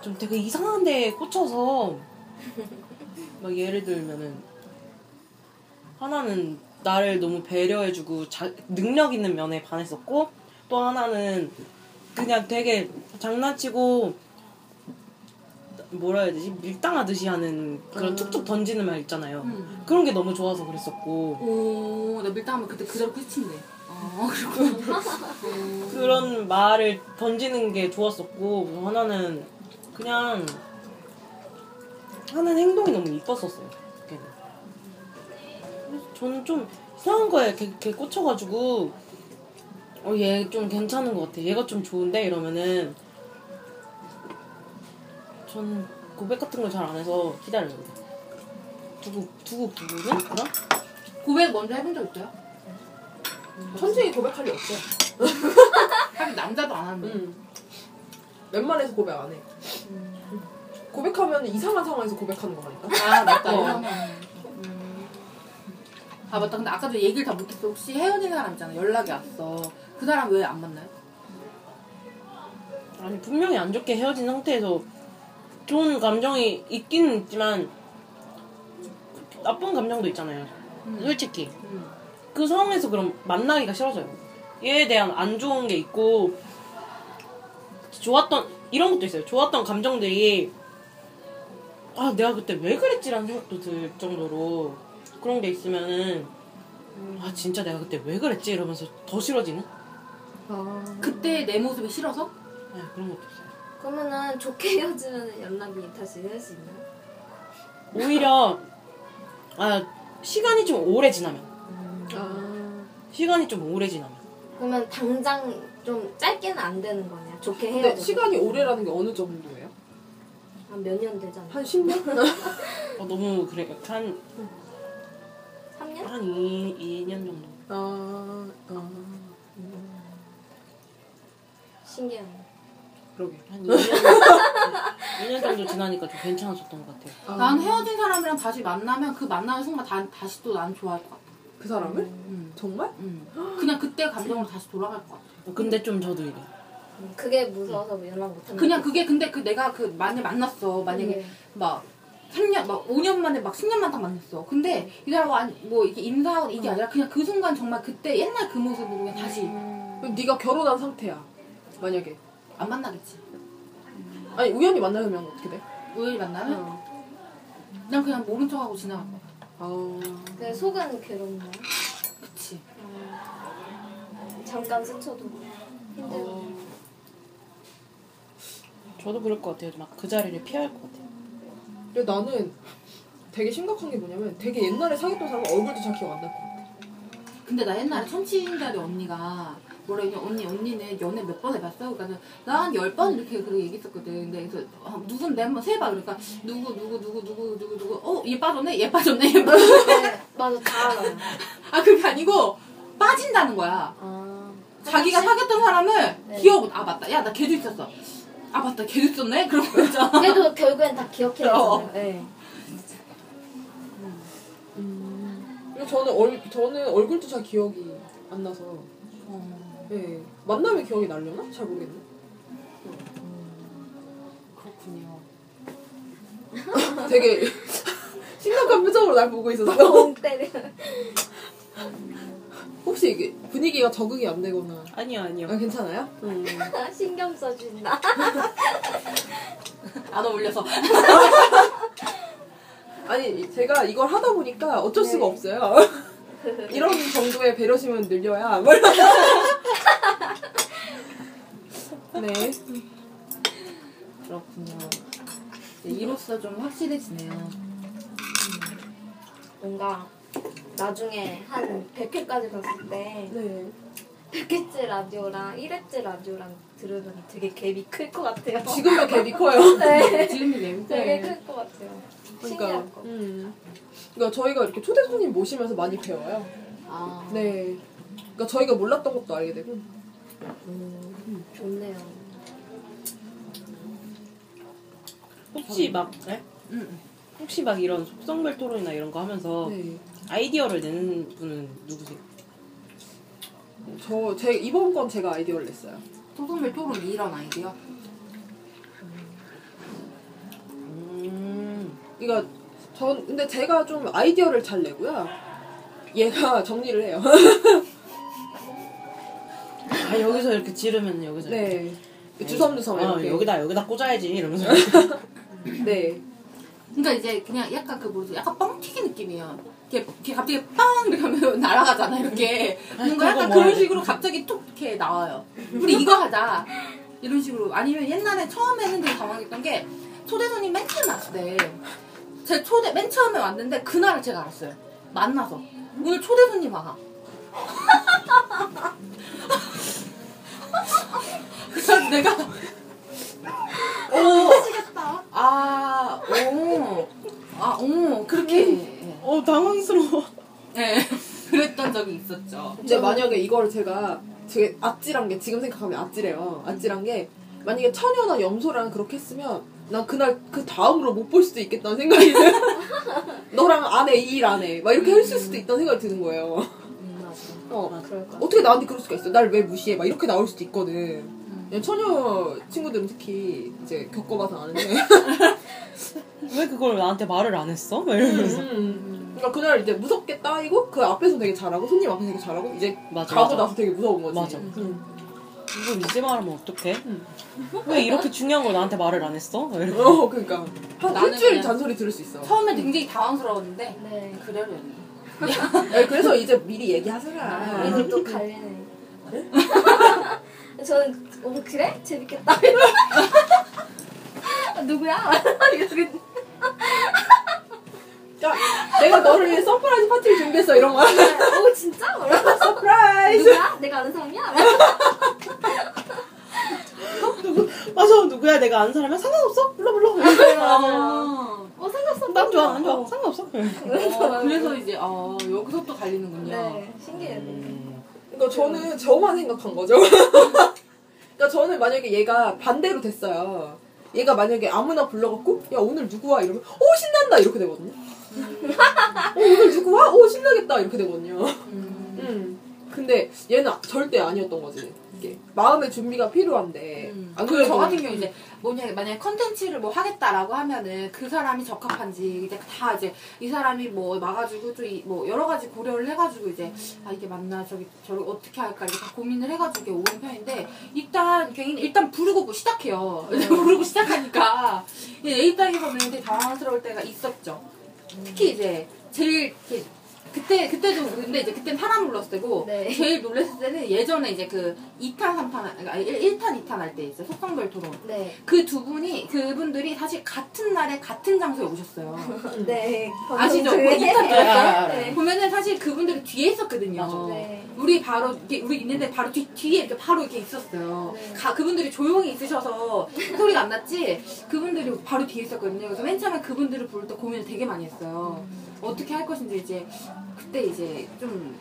좀 되게 이상한 데에 꽂혀서 막 예를 들면은 하나는 나를 너무 배려해주고 능력 있는 면에 반했었고 또 하나는 그냥 되게 장난치고 뭐라 해야 되지? 밀당하듯이 하는 그런 툭툭 던지는 말 있잖아요. 그런 게 너무 좋아서 그랬었고. 오, 나 밀당하면 그때 그대로 끝인데. 아, 그렇구나. 그런 말을 던지는 게 좋았었고 하나는 그냥 하는 행동이 너무 이뻤었어요. 걔는. 저는 좀 이상한 거에 걔 꽂혀가지고 얘 좀 괜찮은 것 같아. 얘가 좀 좋은데? 이러면은 전 고백 같은 걸 잘 안 해서 기다려요. 두고는? 그럼? 고백 먼저 해본 적 있어요? 천칭이 고백할 리 없어요. 하긴 남자도 안 하는데. 웬만해서 고백 안 해. 고백하면 이상한 상황에서 고백하는 거라니까. 아 맞다. 아 맞다. 근데 아까도 얘기를 다 못했어. 혹시 헤어진 사람 있잖아. 연락이 왔어. 그 사람 왜 안 만나요? 아니 분명히 안 좋게 헤어진 상태에서 좋은 감정이 있긴 있지만 나쁜 감정도 있잖아요. 솔직히 그 상황에서 그럼 만나기가 싫어져요. 얘에 대한 안 좋은 게 있고 좋았던 이런 것도 있어요. 좋았던 감정들이 아 내가 그때 왜 그랬지라는 생각도 들 정도로 그런 게 있으면은 아 진짜 내가 그때 왜 그랬지 이러면서 더 싫어지는? 그때 내 모습이 싫어서? 네 그런 것도 있어요. 그러면은 좋게 헤어지면 연락이 다시 할 수 있나요? 오히려 시간이 좀 오래 지나면 그러면 당장 좀 짧게는 안 되는 거냐? 좋게 헤어져. 근데 시간이 오래라는 게 어느 정도예요? 한 몇 년 되잖아. 한 10년? 너무 그래. 한 3년? 한 2년 정도. 신기하네. 그러게. 한 2년 정도 지나니까 좀 괜찮아졌던 것 같아요. 난 헤어진 사람이랑 다시 만나면 그 만나는 순간 다시 또 난 좋아할 것 같아. 그 사람을? 정말? 그냥 그때 감정으로 다시 돌아갈 것 같아. 근데 좀 저도 이래. 그게 무서워서 연락 못하는 그냥 그게 근데 그 내가 그 만약에 만났어. 만약에 막 3년, 막 5년 만에 막 10년만 딱 만났어. 근데 이 사람하고 뭐 이게 인사하고 이게 아니라 그냥 그 순간 정말 그때 옛날 그 모습으로 그냥 다시. 그럼 네가 결혼한 상태야. 만약에. 안 만나겠지. 아니 우연히 만나면 어떻게 돼? 우연히 만나면? 난 그냥 모른 척하고 지나갈 거야. 근데 속은 괴로운 거야? 그치. 잠깐 스쳐도 힘들고. 저도 그럴 것 같아요. 막 그 자리를 피할 것 같아요. 근데 나는 되게 심각한 게 뭐냐면 되게 옛날에 사귀었던 사람 얼굴도 잘 기억 안 날 것 같아. 근데 나 옛날에 천칭 자리 언니가 뭐라 했냐, 언니는 연애 몇 번 해봤어? 그러니까 나 한 10번 이렇게 그렇게 얘기했었거든. 근데 그래서 누군데 한번 세봐. 그러니까 누구 어? 얘 빠졌네? 얘 빠졌네? 맞아, 다 알아. 아, 그게 아니고 빠진다는 거야. 아, 자기가 사귀었던 사람을 네. 기억, 아 맞다, 야 나 걔도 있었어. 아 맞다, 걔도 있었네? 그런 거 있잖아. 그래도 결국엔 다 기억해냈잖아요. 네. 그리고 저는 얼굴도 잘 기억이 안 나서 네. 만나면 기억이 날려나? 잘 모르겠네. 그렇군요. 되게 심각한 표정으로 날 보고 있어서 혹시 이게 분위기가 적응이 안 되거나. 아니요. 아, 괜찮아요? 신경 써준다. 안 어울려서. 아니, 제가 이걸 하다 보니까 어쩔 네. 수가 없어요. 이런 정도의 배려심은 늘려야. 네. 그렇군요. 네, 이로써 좀 확실해지네요. 뭔가 나중에 한 100회까지 갔을 때 네. 100회째 라디오랑 1회째 라디오랑 들으면 되게 갭이 클 것 같아요. 지금도 갭이 커요. 네. 지금도 갭이 커요. 되게 클 것 같아요. 그러니까, 그러니까 저희가 이렇게 초대 손님 모시면서 많이 배워요. 아. 네. 그러니까 저희가 몰랐던 것도 알게 되고. 좋네요. 혹시 막, 네? 혹시 막 이런 속성별 토론이나 이런 거 하면서 네. 아이디어를 내는 분은 누구세요? 이번 건 제가 아이디어를 냈어요. 속성별 토론 이런 아이디어? 그러니까 근데 제가 좀 아이디어를 잘 내고요. 얘가 정리를 해요. 아, 여기서 이렇게 지르면 여기서. 네. 이렇게. 주섬주섬 이렇게. 여기다 꽂아야지 이러면서. 네. 그러니까 이제 그냥 약간 그 뭐지? 약간 뻥 튀기 느낌이에요. 이렇게 갑자기 빵 이렇게 하면 날아가잖아 이렇게. 뭔가 약간 그런 식으로 갑자기 툭 이렇게 나와요. 우리 이거 하자. 이런 식으로. 아니면 옛날에 처음에는 되게 당황했던 게 초대 손님 맨 처음 왔을 때. 제 초대 맨 처음에 왔는데 그날을 제가 알았어요. 만나서 오늘 초대 손님 와가. 그래서 내가 하시겠다. 그렇게 당황스러워. 네, 그랬던 적이 있었죠. 근데 만약에 이거를 제가 되게 아찔한 게 지금 생각하면 아찔해요. 아찔한 게 만약에 처녀나 염소랑 그렇게 했으면. 난 그날 그 다음으로 못 볼 수도 있겠다는 생각이 들어요. 너랑 안 해, 이 일 안 해. 막 이렇게 했을 수도 있다는 생각이 드는 거예요. 맞아. 그럴까? 어떻게 나한테 그럴 수가 있어? 날 왜 무시해? 막 이렇게 나올 수도 있거든. 처녀 친구들은 특히 이제 겪어봐서 아는데. 왜 그걸 나한테 말을 안 했어? 막 이러면서. 그러니까 그날 이제 무섭게 따이고 그 앞에서 되게 잘하고 손님 앞에서 되게 잘하고 이제 맞아, 가고 맞아. 나서 되게 무서운 거지. 맞아. 이걸 이제 말하면 어떡해? 왜 이렇게 중요한 걸 나한테 말을 안 했어? 그러니까 한 일주일 잔소리 들을 수 있어. 처음엔 굉장히 당황스러웠는데 네. 그래요. 그래서 이제 미리 얘기하세요. 이걸 또 갈리네. 저는 그래? 재밌겠다. 누구야? 야, 내가 너를 위해 서프라이즈 파티를 준비했어 이런 거야. 오 진짜? 서프라이즈. 누구야? 내가 아는 사람이야? 맞아, 누구야? 내가 아는 사람이야? 상관없어? 불러. 상관없어. 난 좋아, 안 좋아. 상관없어. 그래서 이제 여기서 또 갈리는군요. 네, 신기해요. 그러니까 저는 저만 생각한 거죠. 그러니까 저는 만약에 얘가 반대로 됐어요. 얘가 만약에 아무나 불러갖고 야 오늘 누구 와? 이러면 오 신난다 이렇게 되거든요. 오늘 누구 와? 오 신나겠다 이렇게 되거든요. 근데 얘는 절대 아니었던 거지. 이게 마음의 준비가 필요한데. 그래서 저 같은 경우 이제 뭐냐 만약에 컨텐츠를 뭐 하겠다라고 하면은 그 사람이 적합한지 이제 다 이제 이 사람이 뭐 막아주고 또 뭐 여러 가지 고려를 해가지고 이제 아 이게 맞나 저를 어떻게 할까 이렇게 다 고민을 해가지고 오는 편인데 일단 부르고 시작해요. 부르고 시작하니까 A 땅에서는 되게 당황스러울 때가 있었죠. 특히 이제 제일 그때도 근데 이제 그땐 사람 불렀을 때고 네. 제일 놀랐을 때는 예전에 이제 그 2탄 3탄 그러니까 1탄 2탄 할 때 있어 속성별 토론. 네. 그 두 분이 그분들이 사실 같은 날에 같은 장소에 오셨어요. 네. 아시죠? 2탄 들었어요? 보면은 사실 그분들이 뒤에 있었거든요. 네. 우리 바로 이게 우리 있는데 바로 뒤에 이렇게 바로 이렇게 있었어요. 네. 그분들이 조용히 있으셔서 소리가 안 났지. 그분들이 바로 뒤에 있었거든요. 그래서 맨 처음에 그분들을 부를 때 고민을 되게 많이 했어요. 어떻게 할 것인지 이제 그때 이제 좀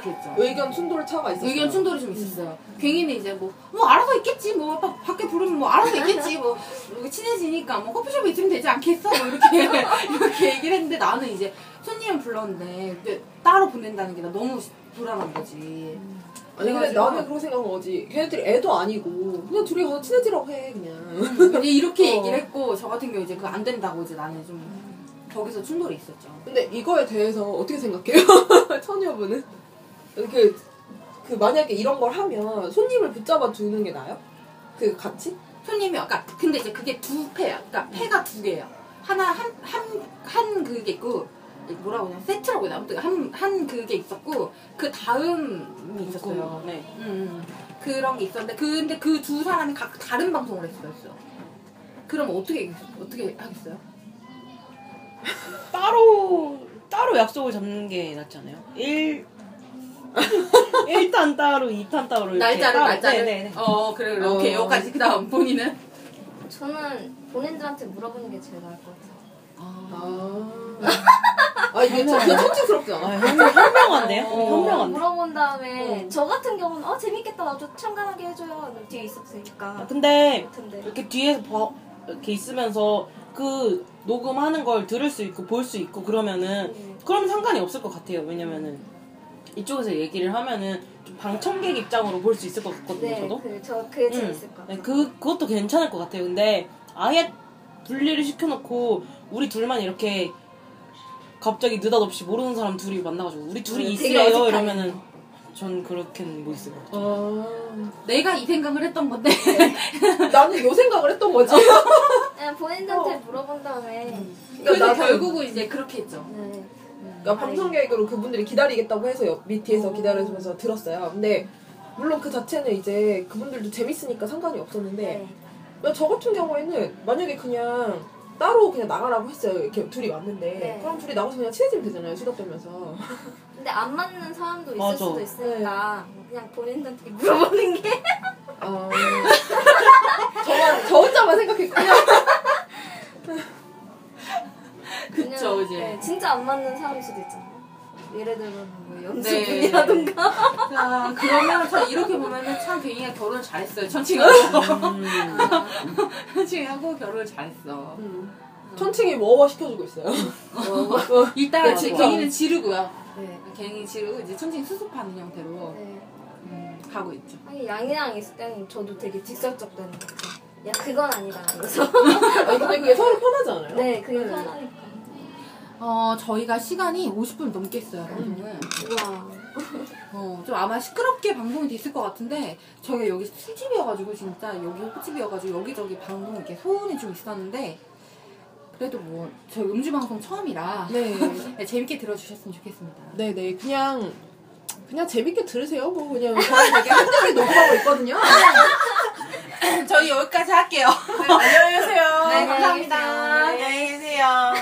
그랬죠. 의견 충돌 차가 있었어요. 의견 충돌이 좀 있었어요. 괭이는 이제 뭐 알아서 있겠지 뭐 밖에 부르면 뭐 알아서 있겠지 뭐 친해지니까 뭐 커피숍에 있으면 되지 않겠어 뭐 이렇게 얘기를 했는데 나는 이제 손님을 불렀는데 따로 보낸다는 게 나 너무 불안한 거지. 아니 근데 나는 그런 생각은 거지. 걔네들이 애도 아니고 그냥 둘이 가서 친해지라고 해 그냥. 이렇게 얘기를 했고 저 같은 경우 이제 그거 안 된다고 이제 나는 좀. 거기서 충돌이 있었죠. 근데 이거에 대해서 어떻게 생각해요? 처녀분은? 그 만약에 이런 걸 하면 손님을 붙잡아 주는 게 나아요? 그 같이? 손님이 아까 그러니까 근데 이제 그게 두 패야. 그러니까 패가 두 개예요. 하나 한 그게 있고 뭐라고 그냥 세트라고 해야 되나? 한 그게 있었고 그 다음이 있었어요. 네. 그런 게 있었는데 근데 그 두 사람이 각 다른 방송을 했어요. 그럼 어떻게 하겠어요? 따로 약속을 잡는 게 낫지 않아요? 1탄 따로, 2탄 따로. 날짜를. 네네. 그래. 오케이. 여기까지. 그 다음 본인은? 저는 본인들한테 물어보는 게 제일 나을 것 같아요. 이게 참 천칭스럽지 않아요? 현명한데요? 현명한데. 물어본 다음에, 저 같은 경우는, 재밌겠다. 나도 참관하게 해줘요. 뒤에 있었으니까. 근데 이렇게 뒤에서 이렇게 있으면서, 녹음하는 걸 들을 수 있고 볼 수 있고 그러면은 그럼 상관이 없을 것 같아요. 왜냐면은 이쪽에서 얘기를 하면은 좀 방청객 입장으로 볼 수 있을 것 같거든요. 네, 저도. 그게 재밌을 것 같아요. 네, 그것도 괜찮을 것 같아요. 근데 아예 분리를 시켜놓고 우리 둘만 이렇게 갑자기 느닷없이 모르는 사람 둘이 만나가지고 우리 둘이 있어요 이러면은 전 그렇게는 못 있을 것 같아요. 내가 이 생각을 했던 건데 나는 요 생각을 했던 거지. 그냥 본인한테 물어본 다음에. 그래서 나는 결국은 이제 그렇게 했죠. 네. 그러니까 방송객으로 그분들이 기다리겠다고 해서 밑에서 기다려주면서 들었어요. 근데 물론 그 자체는 이제 그분들도 재밌으니까 상관이 없었는데 저 같은 경우에는 만약에 그냥 따로 그냥 나가라고 했어요. 이렇게 둘이 왔는데 그럼 둘이 나가서 그냥 친해지면 되잖아요. 수덕되면서. 근데 안 맞는 사람도 있을 수도 있으니까 그냥 본인한테 물어보는 게. 저 혼자만 생각했군요. 그쵸 이제. 네, 진짜 안 맞는 사람일 수도 있잖아요. 예를 들면 뭐 연습분이라던가. 자, 그러면 저 이렇게 보면은 참 괭이가 결혼을 잘했어요. 천칭하고. 천칭하고 결혼을 잘했어. 천칭이 워워 시켜주고 있어요. 일단 괭이는 지르고요. 네. 괭이 지르고 이제 천칭 수습하는 형태로 가고 있죠. 아니 양이랑 있을 때는 저도 되게 직설적 되는 것 같아요. 야 그건 아니다. 그래서 근데 그게 서로 편하지 않아요? 네, 그게 편하니까. 저희가 시간이 50분 넘게 했어요, 방송을. 우와. 좀 아마 시끄럽게 방송이 됐을 것 같은데, 저희가 여기 술집이어가지고, 진짜 여기 호프집이어가지고, 여기저기 방송 이렇게 소음이 좀 있었는데, 그래도 뭐, 저희 음주방송 처음이라, 네, 재밌게 들어주셨으면 좋겠습니다. 네네, 그냥 재밌게 들으세요. 뭐, 그냥 저희 되게 한정에 녹음하고 있거든요. 저희 여기까지 할게요. 안녕히 계세요. 네, 감사합니다. 안녕히 계세요.